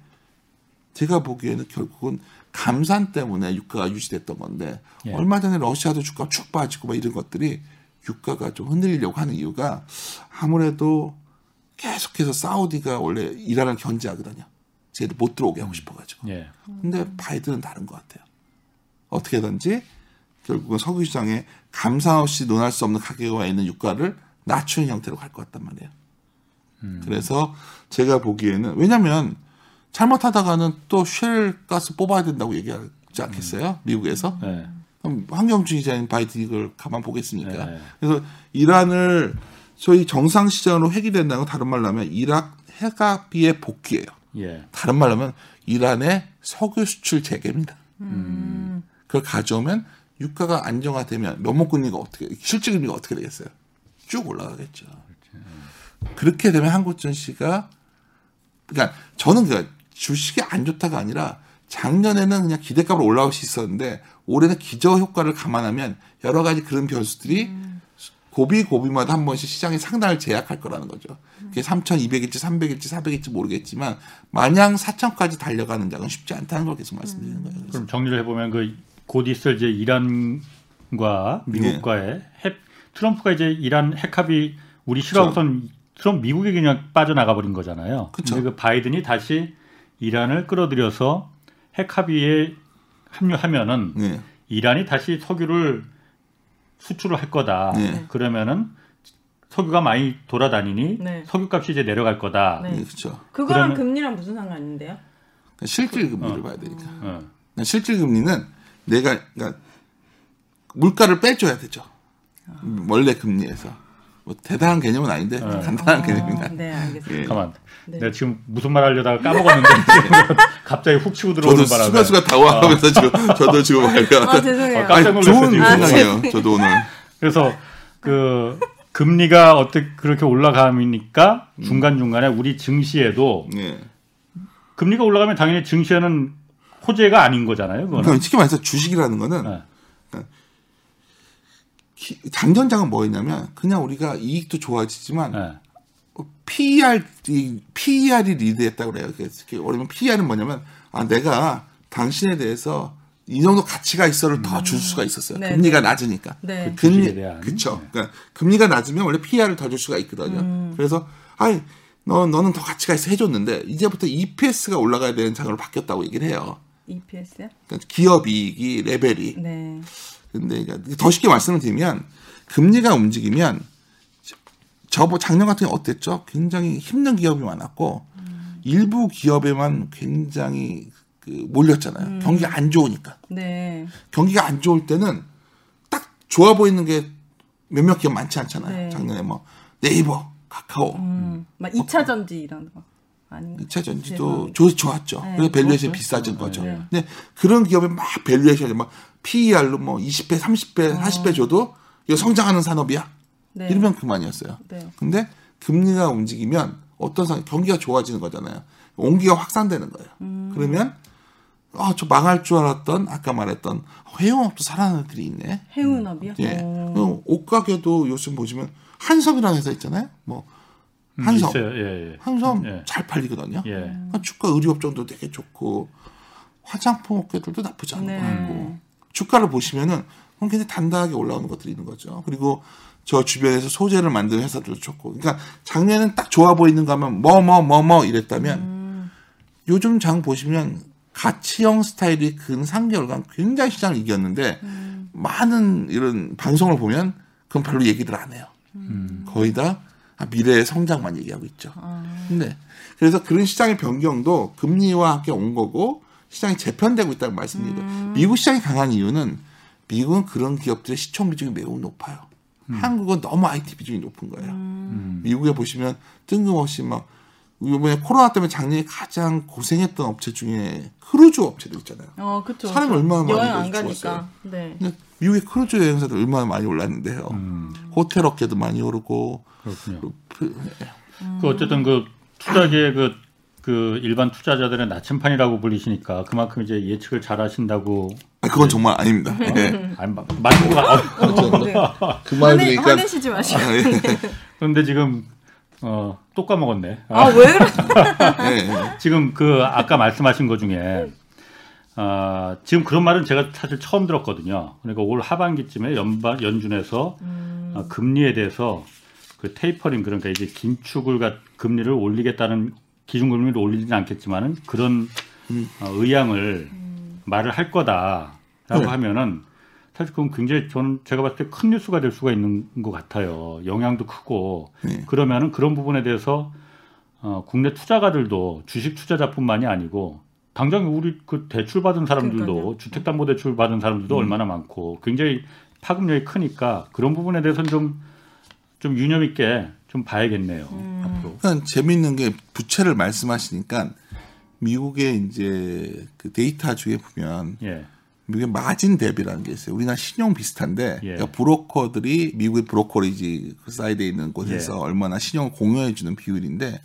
제가 보기에는 결국은 감산 때문에 유가가 유지됐던 건데 얼마 전에 러시아도 주가가 축 빠지고 막 이런 것들이 유가가 좀 흔들리려고 하는 이유가 아무래도 계속해서 사우디가 원래 이란을 견제하거든요. 쟤도 못 들어오게 하고 싶어가지고. 근데 바이든은 다른 것 같아요. 어떻게든지 결국은 석유 시장에 감산 없이 논할 수 없는 가격에 와 있는 유가를 낮추는 형태로 갈 것 같단 말이에요. 그래서 제가 보기에는 왜냐하면 잘못하다가는 또 쉘가스 뽑아야 된다고 얘기하지 않겠어요? 미국에서. 환경주의자인 바이든이 그걸 가만 보겠습니까? 그래서 이란을 저희 정상시장으로 회귀된다는 건 다른 말로 하면 이락 핵합의의 복귀예요. 다른 말로 하면 이란의 석유 수출 재개입니다. 그걸 가져오면 유가가 안정화되면 명목금리가 어떻게, 실질금리가 어떻게 되겠어요? 쭉 올라가겠죠. 그렇게 되면 한국전시가 그러니까 저는 주식이 안 좋다가 아니라 작년에는 그냥 기대값으로 올라올 수 있었는데 올해는 기저효과를 감안하면 여러 가지 그런 변수들이 고비고비마다 한 번씩 시장의 상당을 제약할 거라는 거죠. 그게 3,200일지 300일지 400일지 모르겠지만 마냥 4,000까지 달려가는 작은 쉽지 않다는 걸 계속 말씀드리는 거예요. 그래서. 그럼 정리를 해보면 곧 있을 이제 이란과 미국과의 트럼프가 이제 이란 핵합의 우리 싫어하고선 트럼프 미국에 그냥 빠져나가버린 거잖아요. 그런데 바이든이 다시 이란을 끌어들여서 핵합의에 합류하면은 이란이 다시 석유를 수출을 할 거다. 그러면은 석유가 많이 돌아다니니 네. 석유값이 이제 내려갈 거다. 네. 네, 그렇죠. 그거랑 금리랑 무슨 상관인데요? 실질 금리를 봐야 되니까. 실질 금리는 내가 그러니까 물가를 빼줘야 되죠. 원래 금리에서 뭐 대단한 개념은 아닌데 간단한 개념이다. 네, 알겠습니다. 예. 가만. 네. 내가 지금 무슨 말 하려다가 까먹었는데 갑자기 훅 치고 들어오는 바람에. 저도 수가 당황하면서 지금 저도 지금 말까. 죄송해요. 깜짝 놀랐어요. 좋은 생각이에요. 저도 오늘. 그래서 그. 금리가 어떻게 그렇게 올라가니까 중간중간에 우리 증시에도 예. 금리가 올라가면 당연히 증시에는 호재가 아닌 거잖아요. 그러니까 특히 말해서 주식이라는 거는 네. 그러니까 장전장은 뭐였냐면 그냥 우리가 이익도 좋아지지만 네. PER이 리드했다고 그래요. 그러면 PER은 뭐냐면 아 내가 당신에 대해서 이 정도 가치가 있어를 더 줄 수가 있었어요. 네, 금리가 네. 낮으니까. 네. 그렇죠. 네. 그러니까 금리가 낮으면 원래 PER를 더 줄 수가 있거든요. 그래서 아이 너는 더 가치가 있어 해줬는데 이제부터 EPS가 올라가야 되는 장으로 바뀌었다고 얘기를 해요. EPS요? 그러니까 기업이익이 레벨이. 네. 근데 그러니까 더 쉽게 말씀을 드리면 금리가 움직이면 작년 같은 게 어땠죠? 굉장히 힘든 기업이 많았고 일부 기업에만 굉장히 몰렸잖아요. 경기가 안 좋으니까. 네. 경기가 안 좋을 때는 딱 좋아 보이는 게 몇몇 기업 많지 않잖아요. 네. 작년에 뭐 네이버, 카카오. 막 2차 전지 이런 거. 아니면 2차 전지도 좋았죠. 네, 그래서 밸류에이션이 비싸진 거죠. 네. 근데 그런 기업에 막 밸류에이션이 막 PER로 뭐 20배, 30배, 40배 줘도 이거 성장하는 산업이야. 네. 이러면 그만이었어요. 네. 근데 금리가 움직이면 어떤 경기가 좋아지는 거잖아요. 온기가 확산되는 거예요. 그러면 저 망할 줄 알았던 아까 말했던 해운업도 살아나는 애들이 있네. 해운업이요? 예. 옷가게도 요즘 보시면 한섬이라는 회사 있잖아요. 뭐 한섬, 예, 예. 한섬 예. 잘 팔리거든요. 예. 그러니까 주가 의류업종도 되게 좋고 화장품 업계들도 나쁘지 않은 네. 것 같고 주가를 보시면은 굉장히 단단하게 올라오는 것들이 있는 거죠. 그리고 저 주변에서 소재를 만드는 회사들도 좋고, 그러니까 작년에는 딱 좋아 보이는 거 하면 이랬다면 요즘 장 보시면. 가치형 스타일이 근 3개월간 굉장히 시장을 이겼는데 많은 이런 방송을 보면 그건 별로 얘기를 안 해요. 거의 다 미래의 성장만 얘기하고 있죠. 근데 그래서 그런 시장의 변경도 금리와 함께 온 거고 시장이 재편되고 있다고 말씀드리고 미국 시장이 강한 이유는 미국은 그런 기업들의 시총 비중이 매우 높아요. 한국은 너무 IT 비중이 높은 거예요. 미국에 보시면 뜬금없이 막 이번에 코로나 때문에 작년에 가장 고생했던 업체 중에 크루즈 업체들 있잖아요. 그렇죠. 사람이 얼마나 많이 죽었어요. 네. 미국의 크루즈 여행사들 얼마나 많이 올랐는데요. 호텔 업계도 많이 오르고. 그렇군요. 그 어쨌든 그 투자계 그 일반 투자자들의 나침판이라고 불리시니까 그만큼 이제 예측을 잘하신다고. 그건 정말 아닙니다. 그 말 들으니까 화내시지 마시고. 그런데 지금. 또 까먹었네. 왜 그래? 지금 그 아까 말씀하신 것 중에 지금 그런 말은 제가 사실 처음 들었거든요. 그러니까 올 하반기쯤에 연준에서 금리에 대해서 그 테이퍼링 그러니까 이제 긴축을 금리를 올리겠다는 기준금리를 올리지는 않겠지만은 그런 의향을 말을 할 거다라고 하면은 사실 그건 굉장히 제가 봤을 때 큰 뉴스가 될 수가 있는 것 같아요. 영향도 크고 그러면은 그런 부분에 대해서 국내 투자가들도 주식 투자자뿐만이 아니고 당장 우리 그 대출 받은 사람들도 주택담보대출 받은 사람들도 얼마나 많고 굉장히 파급력이 크니까 그런 부분에 대해서는 좀 유념 있게 좀 봐야겠네요. 앞으로. 그러니까 재미있는 게 부채를 말씀하시니까 미국의 이제 그 데이터 중에 보면. 예. 미국의 마진 뎁이라는 게 있어요. 우리나라 신용 비슷한데 그러니까 브로커들이 미국의 브로커리지 사이드에 있는 곳에서 얼마나 신용을 공유해주는 비율인데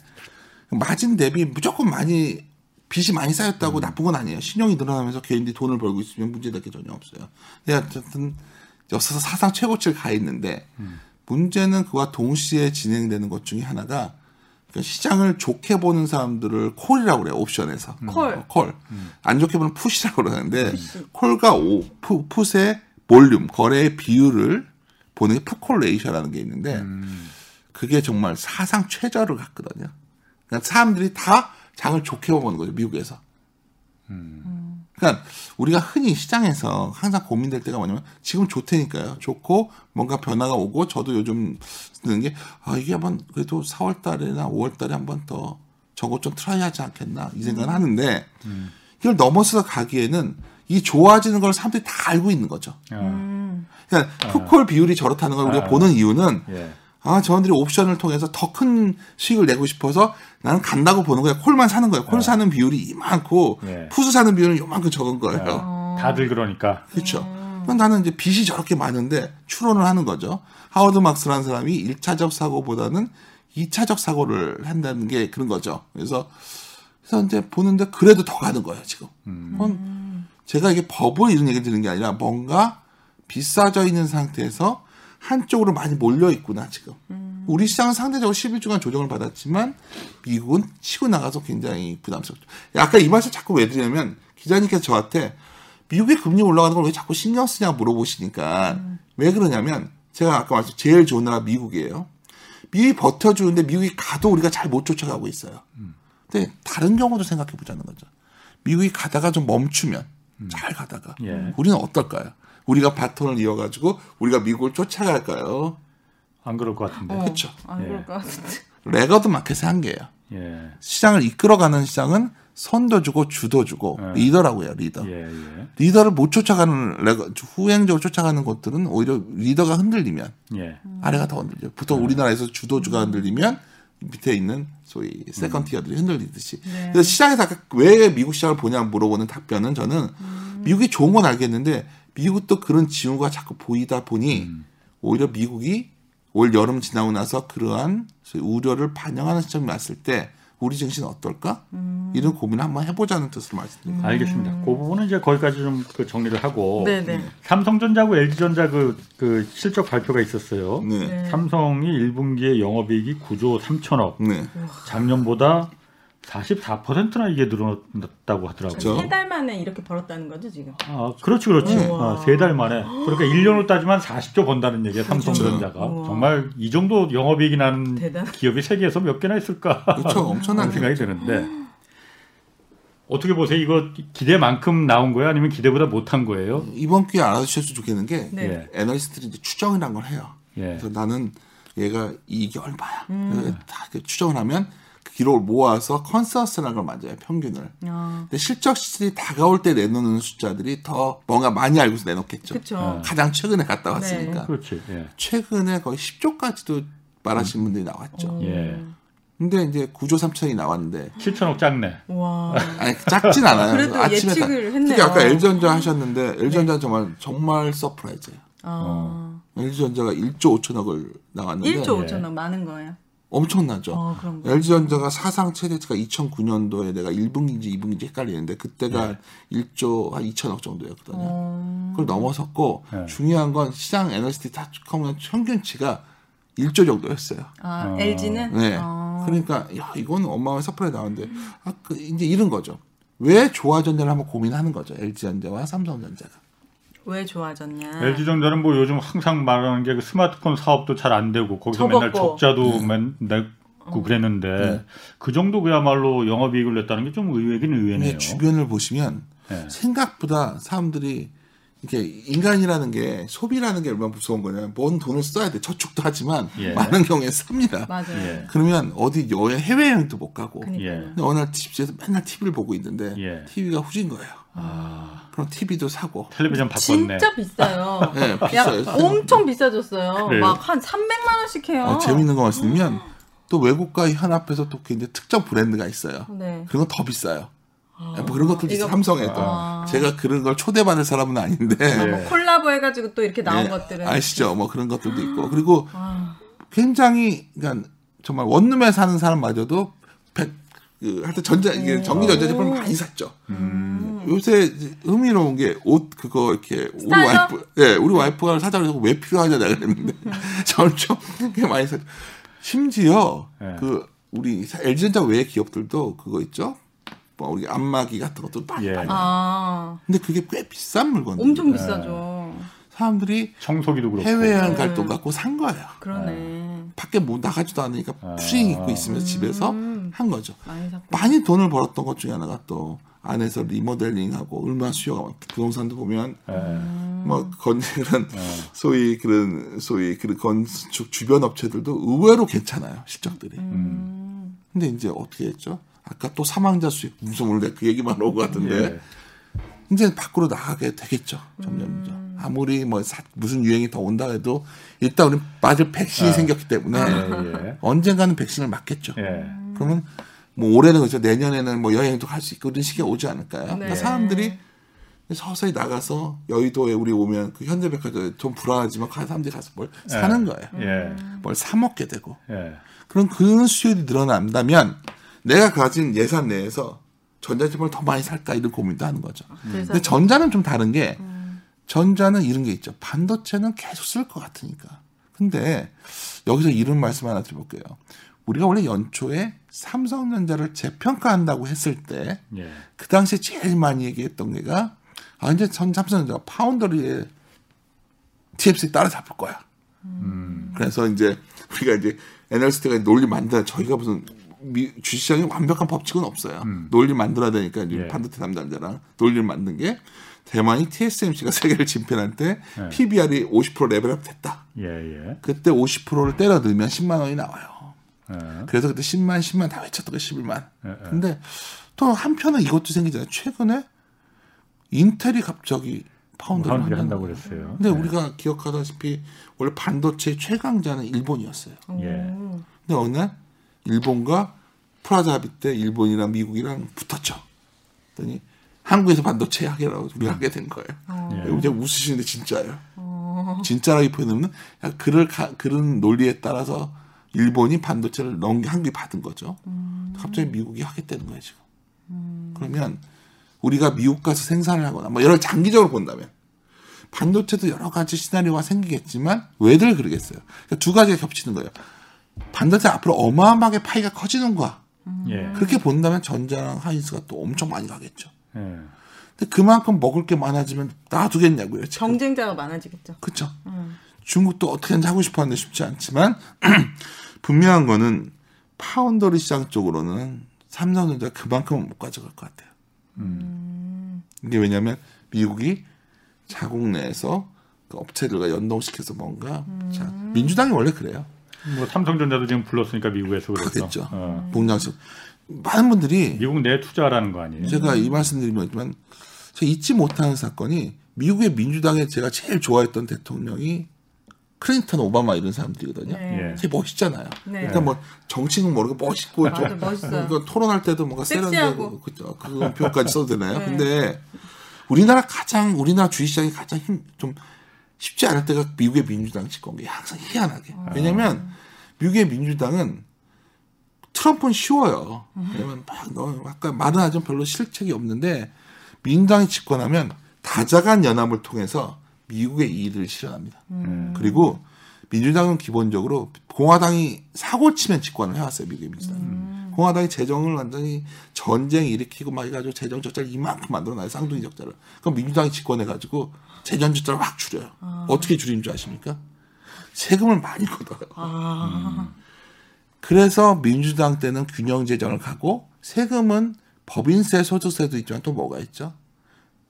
마진 뎁이 무조건 많이 빚이 많이 쌓였다고 나쁜 건 아니에요. 신용이 늘어나면서 개인들이 돈을 벌고 있으면 문제될 게 전혀 없어요. 근데 어쨌든 역사상 사상 최고치를 가 있는데 문제는 그와 동시에 진행되는 것 중에 하나가 시장을 좋게 보는 사람들을 콜이라고 그래요. 옵션에서. 콜. 안 좋게 보는 풋이라고 그러는데 콜과 풋의 볼륨, 거래의 비율을 보는 게 풋콜 레이셔라는 게 있는데 그게 정말 사상 최저를 갔거든요. 그러니까 사람들이 다 장을 좋게 보는 거죠. 미국에서. 그러니까 우리가 흔히 시장에서 항상 고민될 때가 뭐냐면 지금 좋다니까요. 좋고 뭔가 변화가 오고 저도 요즘 쓰는 게 이게 한번 그래도 4월 달이나 5월 달에 한번 더 저거 좀 트라이 하지 않겠나 이 생각을 하는데 이걸 넘어서 가기에는 이 좋아지는 걸 사람들이 다 알고 있는 거죠. 그러니까 풋콜 비율이 저렇다는 걸 우리가 보는 이유는 저분들이 옵션을 통해서 더 큰 수익을 내고 싶어서 나는 간다고 보는 거야. 콜만 사는 거야. 콜 사는 비율이 이만큼, 푸스 사는 비율은 이만큼 적은 거예요. 다들 그러니까. 그렇죠. 그럼 나는 이제 빚이 저렇게 많은데 추론을 하는 거죠. 하워드 막스라는 사람이 1차적 사고보다는 2차적 사고를 한다는 게 그런 거죠. 그래서 이제 보는데 그래도 더 가는 거예요, 지금. 제가 이게 법을 이런 얘기 드는 게 아니라 뭔가 비싸져 있는 상태에서 한쪽으로 많이 몰려 있구나 지금. 우리 시장은 상대적으로 11주간 조정을 받았지만 미국은 치고 나가서 굉장히 부담스럽죠. 아까 이 말씀 자꾸 왜 드리냐면 기자님께서 저한테 미국의 금리 올라가는 걸 왜 자꾸 신경 쓰냐고 물어보시니까 왜 그러냐면 제가 아까 말씀 제일 좋은 나라 미국이에요. 미국이 버텨주는데 미국이 가도 우리가 잘 못 쫓아가고 있어요. 근데 다른 경우도 생각해 보자는 거죠. 미국이 가다가 좀 멈추면 잘 가다가 우리는 어떨까요? 우리가 바톤을 이어가지고 우리가 미국을 쫓아갈까요? 안 그럴 것 같은데. 그렇죠. 안 그럴 것 같은데. 레거드 마켓의 한계예요. 시장을 이끌어가는 시장은 선도 주고 주도 주고 리더라고요. 리더. 리더를 못 쫓아가는 후행적으로 쫓아가는 것들은 오히려 리더가 흔들리면 아래가 더 흔들려요. 보통 우리나라에서 주도주가 흔들리면 밑에 있는 소위 세컨티어들이 흔들리듯이. 그래서 시장에서 아까 왜 미국 시장을 보냐 물어보는 답변은 저는 미국이 좋은 건 알겠는데 미국도 그런 징후가 자꾸 보이다 보니 오히려 미국이 올 여름 지나고 나서 그러한 우려를 반영하는 시점이 왔을 때 우리 증시는 어떨까? 이런 고민을 한번 해보자는 뜻으로 말씀드립니다. 알겠습니다. 그 부분은 이제 거기까지 좀 그 정리를 하고 삼성전자하고 LG전자 그 실적 발표가 있었어요. 삼성이 1분기에 영업이익이 9조 3천억 작년보다 44%나 이게 늘어났다고 하더라고요. 세 달 만에 이렇게 벌었다는 거죠 지금? 그렇지. 세 달 만에. 그러니까 1년으로 따지면 40조 번다는 얘기야 삼성전자가. 우와. 정말 이 정도 영업이익이 나는 대단한. 기업이 세계에서 몇 개나 있을까? 그렇죠. 엄청난 생각이 드는데 어떻게 보세요? 이거 기대만큼 나온 거예요? 아니면 기대보다 못한 거예요? 이번 기회에 알아주셨으면 좋겠는 게 애널리스트들이 이제 추정이라는 걸 해요. 그래서 나는 얘가 이익이 얼마야. 다 추정을 하면 기록을 모아서 컨센서스라는 걸 만져요. 평균을. 근데 실적 시즌이 다가올 때 내놓는 숫자들이 더 뭔가 많이 알고서 내놓겠죠. 가장 최근에 갔다 왔으니까. 최근에 거의 10조까지도 말하신 분들이 나왔죠. 근데 이제 9조 3천이 나왔는데 7천억 작네. 와. 아니 작진 않아요. 그래도 아침에 예측을 했네요. 특히 아까 LG전자 하셨는데 LG전자 정말 서프라이즈예요. LG전자가 1조 5천억을 나왔는데 1조 5천억 많은 거예요. 엄청나죠. LG전자가 사상 최대치가 2009년도에 내가 1분기인지 2분기인지 헷갈리는데 그때가 1조 한 2천억 정도였거든요. 그걸 넘어섰고 중요한 건 시장 애널리스트 다 커먼 평균치가 1조 정도였어요. LG는? 네. 그러니까 이건 엄마의 서프라이즈 나왔는데 이제 이런 거죠. 왜 조화전자를 한번 고민하는 거죠. LG전자와 삼성전자가. 왜 좋아졌냐? LG전자는 뭐 요즘 항상 말하는 게 스마트폰 사업도 잘 안 되고 거기서 적었고. 맨날 적자도 내고 그랬는데 그 정도 그야말로 영업이익을 냈다는 게 좀 의외긴 의외네요. 주변을 보시면 생각보다 사람들이 이렇게 인간이라는 게 소비라는 게 얼마나 무서운 거냐면 뭔 돈을 써야 돼. 저축도 하지만 많은 경우에 씁니다. 그러면 어디 여행 해외여행도 못 가고 근데 어느 날 집에서 맨날 TV를 보고 있는데 TV가 후진 거예요. 그럼 TV도 사고 텔레비전 바꿨네. 진짜 비싸요. 비싸요. 엄청 비싸졌어요. 막 한 300만 원씩 해요. 재밌는 거 말씀드리면 또 외국과 현업에서 또 굉장히 특정 브랜드가 있어요. 그런 건 더 비싸요. 뭐 그런 것들도 이거, 삼성에도 제가 그런 걸 초대받을 사람은 아닌데 뭐 콜라보 해가지고 또 이렇게 나온 것들은 아시죠? 뭐 그런 것들도 있고 그리고 굉장히 그러니까 정말 원룸에 사는 사람마저도 하여튼 전기전자 제품을 많이 샀죠. 요새 흥미로운 게 옷 그거 이렇게 우리 와이프가 사자고 해서 왜 필요하냐 내가 그랬는데 저는 좀 꽤 많이 샀죠. 심지어 그 우리 LG전자 외의 기업들도 그거 있죠. 우리 안마기 같은 것도 많이 팔아요. 근데 그게 꽤 비싼 물건이에요. 엄청 비싸죠. 사람들이 청소기도 그렇고 해외여행 갈 돈 갖고 산 거예요. 밖에 뭐 나가지도 않으니까 푸싱 입고 있으면서 집에서 한 거죠. 많이 돈을 벌었던 것 중에 하나가 또 안에서 리모델링하고 얼마나 수요가 많고, 부동산도 보면 뭐 건축은 소위 그런 건축 주변 업체들도 의외로 괜찮아요, 실적들이. 근데 이제 어떻게 했죠? 아까 또 사망자 수익 무슨 오늘 그 얘기만 오고 같은데 이제 밖으로 나가게 되겠죠, 점점점. 아무리 뭐 무슨 유행이 더 온다 해도 일단 우리 맞을 백신이 생겼기 때문에 언젠가는 백신을 맞겠죠. 그러면 뭐 올해는 그렇죠, 내년에는 뭐 여행도 갈 수 있고 이런 시기가 오지 않을까요? 그러니까 사람들이 서서히 나가서 여의도에 우리 오면 그 현대백화점 좀 불안하지만 사람들이 가서 뭘 사는 거예요. 뭘 사 먹게 되고 그런 그 수요율이 늘어난다면 내가 가진 예산 내에서 전자제품을 더 많이 살까 이런 고민도 하는 거죠. 근데 전자는 좀 다른 게 전자는 이런 게 있죠. 반도체는 계속 쓸 것 같으니까. 근데 여기서 이런 말씀 하나 드려볼게요. 우리가 원래 연초에 삼성전자를 재평가한다고 했을 때 그 당시에 제일 많이 얘기했던 게가 이제 삼성전자가 파운더리에 TFC에 따라잡을 거야. 그래서 이제 우리가 이제 애널리스트가 논리 만들어, 저희가 무슨 주시장에 완벽한 법칙은 없어요. 논리 만들어야 되니까 이제 반도체 담당자랑 논리를 만든 게 대만이 TSMC가 세계를 진편할 때 PBR이 50% 레벨업 됐다. 그때 50%를 때려 넣으면 10만 원이 나와요. 그래서 그때 10만 다 외쳤던 게 11만. 근데 또 한편은 이것도 생기잖아요. 최근에 인텔이 갑자기 파운드를 한다고 그랬어요. 근데 우리가 기억하다시피 원래 반도체 최강자는 일본이었어요. 근데 어느 날 일본과 프라자 합의 때 일본이랑 미국이랑 붙었죠. 그랬더니 한국에서 반도체 하기라고 우리가 하게 된 거예요. 그냥 웃으시는데 진짜예요. 진짜라기 표현은 그런 논리에 따라서 일본이 반도체를 한국이 받은 거죠. 갑자기 미국이 하겠다는 거예요, 지금. 그러면 우리가 미국 가서 생산을 하거나 뭐 여러 장기적으로 본다면 반도체도 여러 가지 시나리오가 생기겠지만 왜들 그러겠어요. 그러니까 두 가지가 겹치는 거예요. 반도체 앞으로 어마어마하게 파이가 커지는 거야. 그렇게 본다면 전자랑 하이스가 또 엄청 많이 가겠죠. 근데 그만큼 먹을 게 많아지면 놔두겠냐고요, 지금. 경쟁자가 많아지겠죠. 그렇죠. 중국도 어떻게든 하고 싶었는데 쉽지 않지만 분명한 거는 파운더리 시장 쪽으로는 삼성전자 그만큼은 못 가져갈 것 같아요. 이게 왜냐하면 미국이 자국 내에서 그 업체들과 연동시켜서 뭔가 자, 민주당이 원래 그래요. 뭐 삼성전자도 지금 불렀으니까 미국에서 그랬죠. 복량식. 많은 분들이 미국 내 투자라는 거 아니에요? 제가 이 말씀드리면 있지만 제가 잊지 못하는 사건이 미국의 민주당에 제가 제일 좋아했던 대통령이 클린턴, 오바마 이런 사람들이거든요. 되게 멋있잖아요. 그러니까 뭐 정치는 모르고 멋있고 그러니까 토론할 때도 뭔가 세련되고 그죠. 그런 표현까지 써도 되나요? 근데 우리나라 주식시장이 가장 좀 쉽지 않을 때가 미국의 민주당 집권 게 항상 희한하게. 왜냐하면 미국의 민주당은 트럼프는 쉬워요. 왜냐면 아까 말은 하지만 별로 실책이 없는데 민주당이 집권하면 다자간 연합을 통해서 미국의 이익을 실현합니다. 그리고 민주당은 기본적으로 공화당이 사고치면 집권을 해왔어요. 미국의 민주당이. 공화당이 재정을 완전히 전쟁 일으키고 막 해가지고 재정 적자를 이만큼 만들어놔요. 쌍둥이 적자를. 그럼 민주당이 집권해가지고 재정 적자를 확 줄여요. 어떻게 줄이는 줄 아십니까? 세금을 많이 걷어요. 그래서 민주당 때는 균형 재정을 가고 세금은 법인세, 소득세도 있지만 또 뭐가 있죠?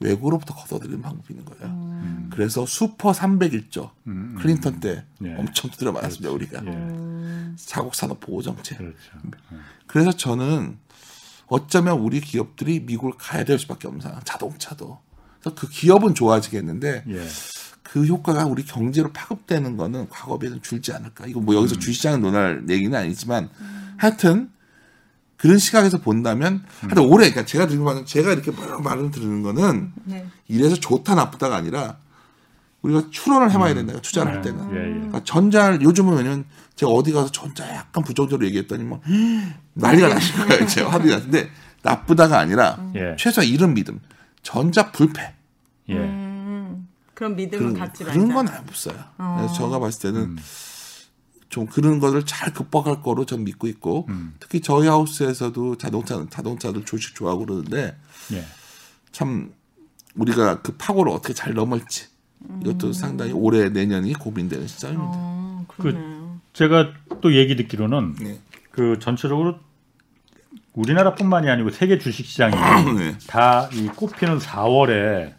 외국으로부터 걷어들이는 방법이 있는 거예요. 그래서 슈퍼 301조 클린턴 때 엄청 두드려 맞았습니다. 우리가. 자국산업 보호정책. 그래서 저는 어쩌면 우리 기업들이 미국을 가야 될 수밖에 없는 상황. 자동차도. 그래서 그 기업은 좋아지겠는데 그 효과가 우리 경제로 파급되는 거는 과거에 비해서는 줄지 않을까. 이거 뭐 여기서 주시장을 논할 얘기는 아니지만 하여튼 그런 시각에서 본다면 하여튼 올해 그러니까 제가 이렇게 말을 들은 거는 이래서 좋다 나쁘다가 아니라 우리가 추론을 해봐야 된다. 투자를 할 때는. 그러니까 전자를 요즘은 왜냐면 제가 어디 가서 전자 약간 부정적으로 얘기했더니 뭐 난리가 나실 거예요. 제가 화도 났는데 나쁘다가 아니라 최소한 이런 믿음. 전자 불패. 그런 믿음은 갖지 말자. 그런 건 없어요. 그래서 제가 봤을 때는 좀 그런 것을 잘 극복할 거로 전 믿고 있고 특히 저희 하우스에서도 자동차들 주식 좋아하고 그러는데 참 우리가 그 파고를 어떻게 잘 넘을지 이것도 상당히 올해 내년이 고민되는 시점입니다. 제가 또 얘기 듣기로는 그 전체적으로 우리나라뿐만이 아니고 세계 주식시장이 네. 다 이 꼽히는 4월에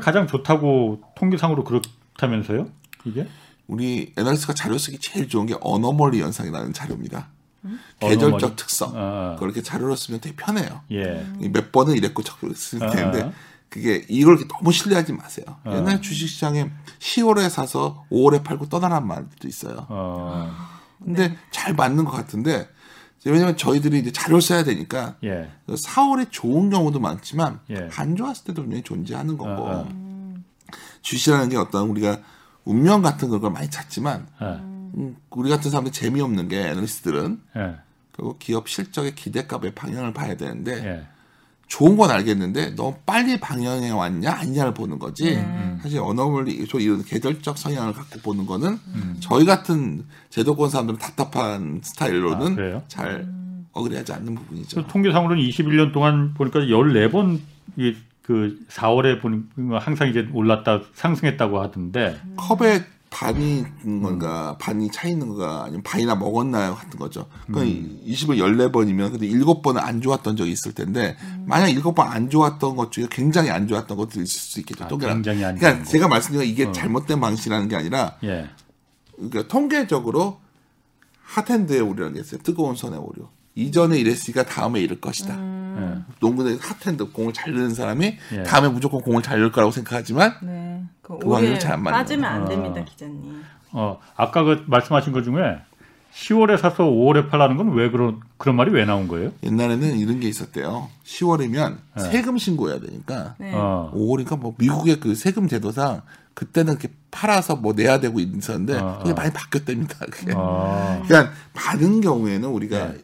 가장 좋다고 통계상으로 그렇다면서요? 이게? 우리 애널리스트가 자료 쓰기 제일 좋은 게 어노멀리 현상이라는 자료입니다. 계절적 특성. 그렇게 자료로 쓰면 되게 편해요. 예. 몇 번은 이랬고 저렇게 쓸 텐데 그게 이걸 너무 신뢰하지 마세요. 옛날 주식시장에 10월에 사서 5월에 팔고 떠나란 말도 있어요. 근데 네. 잘 맞는 것 같은데 왜냐면 저희들이 이제 자료를 써야 되니까 예. 4월에 좋은 경우도 많지만 예. 안 좋았을 때도 분명히 존재하는 거고 주식이라는 게 어떤 우리가 운명 같은 걸 많이 찾지만 우리 같은 사람들 재미없는 게 애널리스트들은 그리고 기업 실적의 기대값의 방향을 봐야 되는데 좋은 건 알겠는데 너무 빨리 방향에 왔냐 아니냐를 보는 거지 사실 어너멀리 이런 계절적 성향을 갖고 보는 거는 저희 같은 제도권 사람들은 답답한 스타일로는 잘 어그레하지 않는 부분이죠. 그 통계상으로는 21년 동안 보니까 14번 그 4월에 보니까 항상 이제 올랐다 상승했다고 하던데 컵에 반이 있는 건가 반이 차 있는 건가 아니면 반이나 먹었나요 같은 거죠. 그러니까 20을 14번이면 근데 7번은 안 좋았던 적이 있을 텐데 만약 7번 안 좋았던 것 중에 굉장히 안 좋았던 것들이 있을 수 있겠죠. 아, 굉장히 안 좋은 그러니까 거. 제가 말씀드린 이게 잘못된 방식이라는 게 아니라 예. 그러니까 통계적으로 핫핸드의 오류라는 게 있어요. 뜨거운 손의 오류. 이전에 이랬으니까 다음에 이럴 것이다. 농구는 핫핸드 공을 잘 넣는 사람이 예. 다음에 무조건 공을 잘 넣을 거라고 생각하지만 네. 그 확률이 잘 안 맞는 빠지면 안 됩니다. 기자님. 아까 그 말씀하신 것 중에 10월에 사서 5월에 팔라는 건 왜 그런 말이 왜 나온 거예요? 옛날에는 이런 게 있었대요. 10월이면 네. 세금 신고해야 되니까 네. 5월이니까 뭐 미국의 그 세금 제도상 그때는 이렇게 팔아서 뭐 내야 되고 있었는데 그게 많이 바뀌었답니다. 그게. 그러니까 많은 경우에는 우리가 네.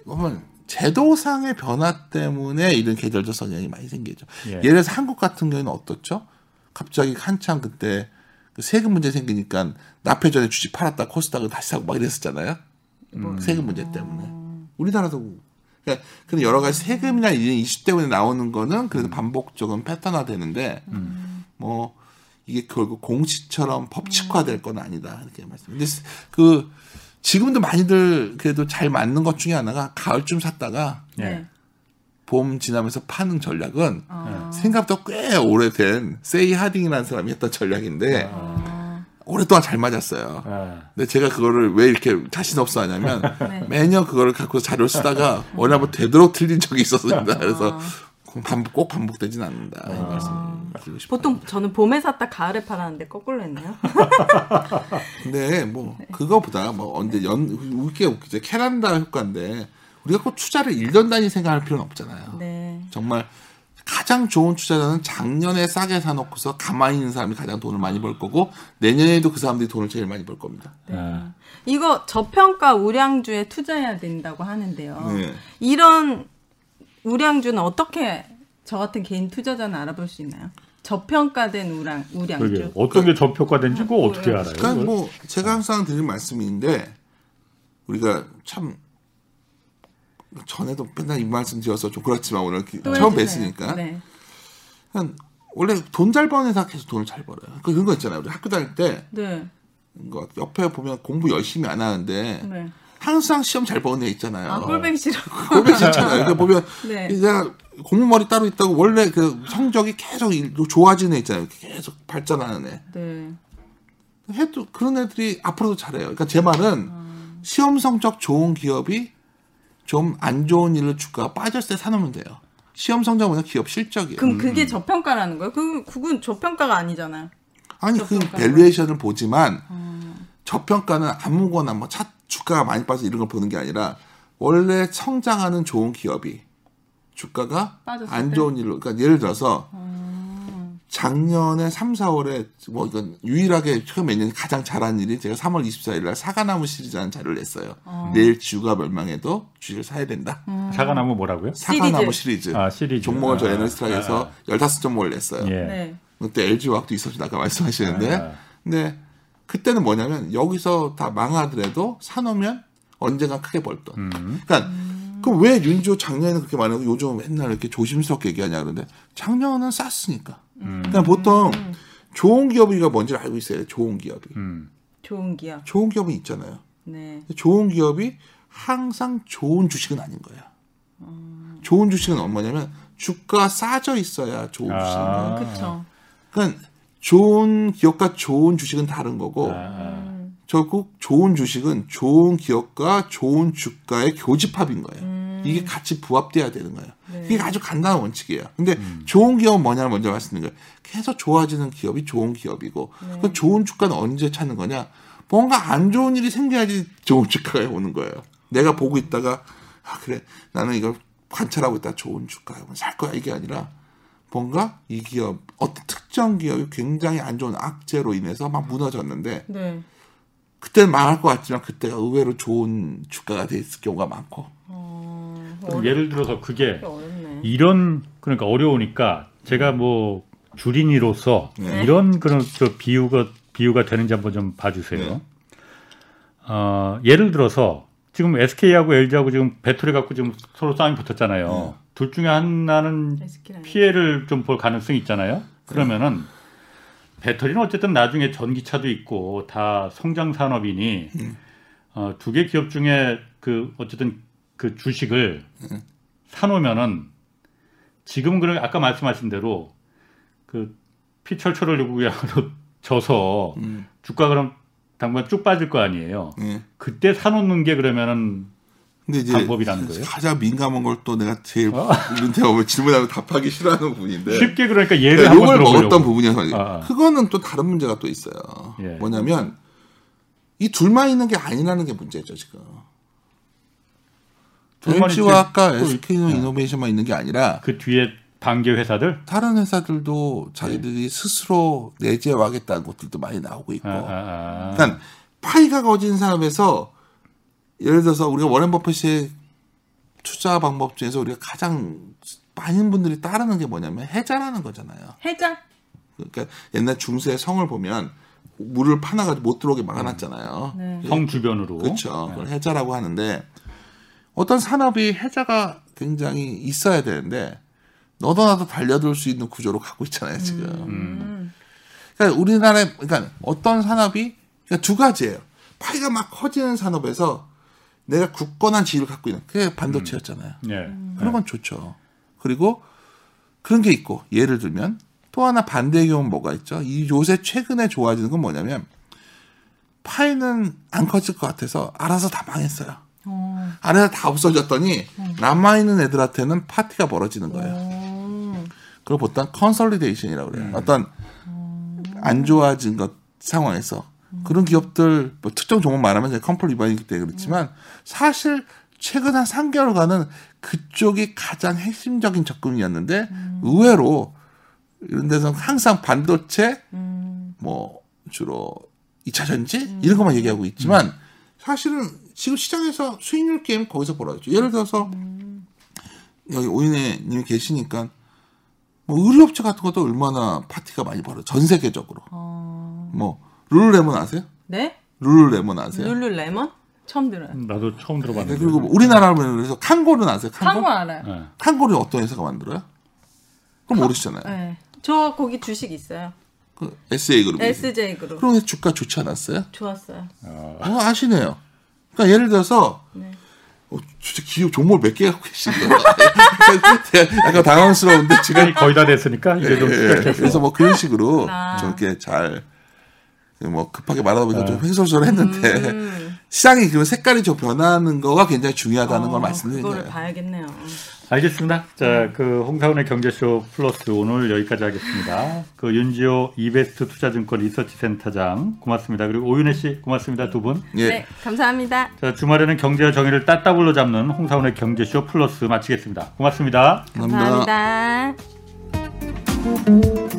제도상의 변화 때문에 이런 계절적 성향이 많이 생기죠. 예. 예를 들어서 한국 같은 경우에는 어떻죠? 갑자기 한창 그때 세금 문제 생기니까 납회전에 주식 팔았다 코스닥을 다시 사고 막 이랬었잖아요. 세금 문제 때문에. 우리나라도. 그러니까 여러 가지 세금이나 이런 이슈 때문에 나오는 거는 그래서 반복적인 패턴화 되는데 뭐 이게 결국 공식처럼 법칙화될 건 아니다. 이렇게 말씀드립니다. 근데 지금도 많이들 그래도 잘 맞는 것 중에 하나가 가을쯤 샀다가 네. 봄 지나면서 파는 전략은 생각보다 꽤 오래된 세이 하딩이라는 사람이 했던 전략인데 오랫동안 잘 맞았어요. 근데 제가 그거를 왜 이렇게 자신 없어 하냐면 네. 매년 그거를 갖고 자료를 쓰다가 어느 한번 되도록 틀린 적이 있었습니다. 그래서 꼭 반복되진 않는다. 이 말씀드리고 싶어요. 보통 저는 봄에 샀다 가을에 팔았는데 거꾸로 했네요. 근데 뭐 네. 그거보다 뭐 언제 웃기죠. 캐란다 효과인데 우리가 꼭 투자를 1년 단위 생각할 필요는 없잖아요. 네. 정말 가장 좋은 투자자는 작년에 싸게 사놓고서 가만히 있는 사람이 가장 돈을 많이 벌 거고 내년에도 그 사람들이 돈을 제일 많이 벌 겁니다. 네. 이거 저평가 우량주에 투자해야 된다고 하는데요. 네. 이런 우량주는 어떻게 저 같은 개인 투자자는 알아볼 수 있나요? 저평가된 우량주. 어떤 게 저평가된지 그거 어떻게 알아요? 그러니까 뭐 제가 항상 드리는 말씀인데 우리가 참 전에도 맨날 이 말씀 드려서 좀 그렇지만 오늘 처음 뵀으니까 네. 원래 돈 잘 버는 회사 계속 돈을 잘 벌어요. 그런 거 있잖아요. 우리 학교 다닐 때 네. 옆에 보면 공부 열심히 안 하는데 네. 항상 시험 잘 보는 애 있잖아요. 꼴뱅이 싫어. 꼴뱅이 싫잖아요. 그러니까 보면 네. 내가 공부머리 따로 있다고 원래 그 성적이 계속 좋아지는 애 있잖아요. 계속 발전하는 애. 네. 해도 그런 애들이 앞으로도 잘해요. 그러니까 제 말은 시험 성적 좋은 기업이 좀 안 좋은 일로 주가가 빠졌을 때 사놓으면 돼요. 시험 성적은 기업 실적이에요. 그럼 그게 저평가라는 거예요? 그건 저평가가 아니잖아요. 아니, 그 밸류에이션을 보지만 저평가는 아무거나 뭐 주가가 많이 빠져서 이런 걸 보는 게 아니라 원래 성장하는 좋은 기업이 주가가 안 좋은 일로 그러니까 예를 들어서 작년에 3, 4월에 뭐 이건 유일하게 최근 몇 년이 가장 잘한 일이 제가 3월 24일 날 사과나무 시리즈라는 자료를 냈어요. 내일 주가 멸망해도 주식을 사야 된다. 사과나무 뭐라고요? 사과나무 시리즈. 아, 시리즈. 종목을 저 애널리스트라고 해서 15종목을 냈어요. 예. 네. 그때 LG화학도 있었죠. 아까 말씀하시는데. 근데 그때는 뭐냐면 여기서 다 망하더라도 사놓으면 언젠가 크게 벌 돈. 그러니까 그럼 왜 윤지호 작년에는 그렇게 많이 하고 요즘 맨날 이렇게 조심스럽게 얘기하냐 그러는데 작년은 쌌으니까. 그러니까 보통 좋은 기업이가 뭔지를 알고 있어요. 좋은 기업이. 좋은 기업. 좋은 기업은 있잖아요. 네. 좋은 기업이 항상 좋은 주식은 아닌 거예요. 좋은 주식은 뭐냐면 주가 싸져 있어야 좋은 주식이에요. 그렇죠. 그러니까 좋은 기업과 좋은 주식은 다른 거고 결국 좋은 주식은 좋은 기업과 좋은 주가의 교집합인 거예요. 이게 같이 부합돼야 되는 거예요. 네. 이게 아주 간단한 원칙이에요. 근데 좋은 기업은 뭐냐를 먼저 말씀드린 거예요. 계속 좋아지는 기업이 좋은 기업이고 네. 좋은 주가는 언제 찾는 거냐? 뭔가 안 좋은 일이 생겨야지 좋은 주가가 오는 거예요. 내가 보고 있다가 아 그래 나는 이걸 관찰하고 있다가 좋은 주가에 오면 살 거야 이게 아니라 뭔가 이 기업 어떤 특정 기업이 굉장히 안 좋은 악재로 인해서 막 무너졌는데 네. 그때는 망할 것 같지만 그때가 의외로 좋은 주가가 돼 있을 경우가 많고 예를 들어서 그게 이런 그러니까 어려우니까 제가 뭐 주린이로서 네. 이런 그런 저 비유가 되는지 한번 좀 봐주세요. 네. 예를 들어서 지금 SK하고 LG하고 지금 배터리 갖고 지금 서로 싸움이 붙었잖아요. 네. 둘 중에 하나는 피해를 좀 볼 가능성이 있잖아요. 그러면은 네. 배터리는 어쨌든 나중에 전기차도 있고 다 성장 산업이니 두 개 기업 중에 그 어쨌든 그 주식을 사놓으면은 지금 그 아까 말씀하신 대로 그 피철철을 요구하러 져서 주가 그럼 당분간 쭉 빠질 거 아니에요. 그때 사놓는 게 그러면은 근데 이제 방법이라는 거예요. 가장 민감한 걸 또 내가 제일 질문하고 답하기 싫어하는 부분인데 쉽게 그러니까 예를 한번 들어보려고. 이걸 먹었던 부분이어서 그거는 또 다른 문제가 또 있어요. 예. 뭐냐면 이 둘만 있는 게 아니라는 게 문제죠 지금. LG와 아까 SK는 이노베이션만 있는 게 아니라 그 뒤에 반개 회사들? 다른 회사들도 자기들이 네. 스스로 내재화하겠다는 것들도 많이 나오고 있고 그러니까 파이가 거진 산업에서 예를 들어서 우리가 워렌 버핏의 투자 방법 중에서 우리가 가장 많은 분들이 따르는 게 뭐냐면 해자라는 거잖아요. 해자? 그러니까 옛날 중세의 성을 보면 물을 파놔가지고 못 들어오게 막아놨잖아요. 네. 성 주변으로. 그렇죠. 그걸 해자라고 하는데 어떤 산업이 해자가 굉장히 있어야 되는데 너도 나도 달려들 수 있는 구조로 가고 있잖아요 지금. 그러니까 우리나라의 그러니까 어떤 산업이 그러니까 두 가지예요. 파이가 막 커지는 산업에서 내가 굳건한 지위를 갖고 있는 그게 반도체였잖아요. 그런 건 좋죠. 그리고 그런 게 있고 예를 들면 또 하나 반대의 경우는 뭐가 있죠. 이 요새 최근에 좋아지는 건 뭐냐면 파이는 안 커질 것 같아서 알아서 다 망했어요. 안에서 다 없어졌더니 남아있는 애들한테는 파티가 벌어지는 거예요. 그걸 보통 컨솔리데이션이라고 그래요. 어떤 안 좋아진 것 상황에서 그런 기업들 뭐 특정 종목 말하면 컴플 위반이기 때문에 그렇지만 사실 최근 한 3개월간은 그쪽이 가장 핵심적인 접근이었는데 의외로 이런 데서는 항상 반도체 뭐 주로 2차전지 이런 것만 얘기하고 있지만 사실은 지금 시장에서 수익률 게임 거기서 벌어졌죠. 예를 들어서 여기 오윤희님이 계시니까 뭐 의류업체 같은 것도 얼마나 파티가 많이 벌어져. 전 세계적으로. 뭐 룰루레몬 아세요? 네? 룰루레몬 아세요? 룰루레몬? 처음 들어요. 나도 처음 들어봤는데. 네, 그리고 뭐 우리나라로 해서 탕고는 아세요? 탕고 알아요. 네. 탕고를 어떤 회사가 만들어요? 그럼 모르시잖아요. 네. 저 거기 주식 있어요. 그 SJ 그룹. SJ 그룹. 그럼 주가 좋지 않았어요? 좋았어요. 아시네요. 그러니까 예를 들어서 네. 진짜 기업 종목을 몇 개 갖고 계신 거예요. 약간 당황스러운데 지금 거의 다 됐으니까 이제 좀 시작해서 그래서 뭐 그런 식으로 저렇게 잘 뭐 급하게 말하다 보니까 좀 횡설수설했는데 시장이 그런 색깔이 좀 변하는 거가 굉장히 중요하다는 걸 말씀드린 거예요. 그걸 봐야겠네요. 알겠습니다. 자, 그 홍사훈의 경제쇼 플러스 오늘 여기까지 하겠습니다. 그 윤지호 이베스트 투자증권 리서치센터장 고맙습니다. 그리고 오윤혜 씨 고맙습니다. 두 분. 예. 네, 감사합니다. 자, 주말에는 경제와 정의를 따따블로 잡는 홍사훈의 경제쇼 플러스 마치겠습니다. 고맙습니다. 감사합니다. 감사합니다.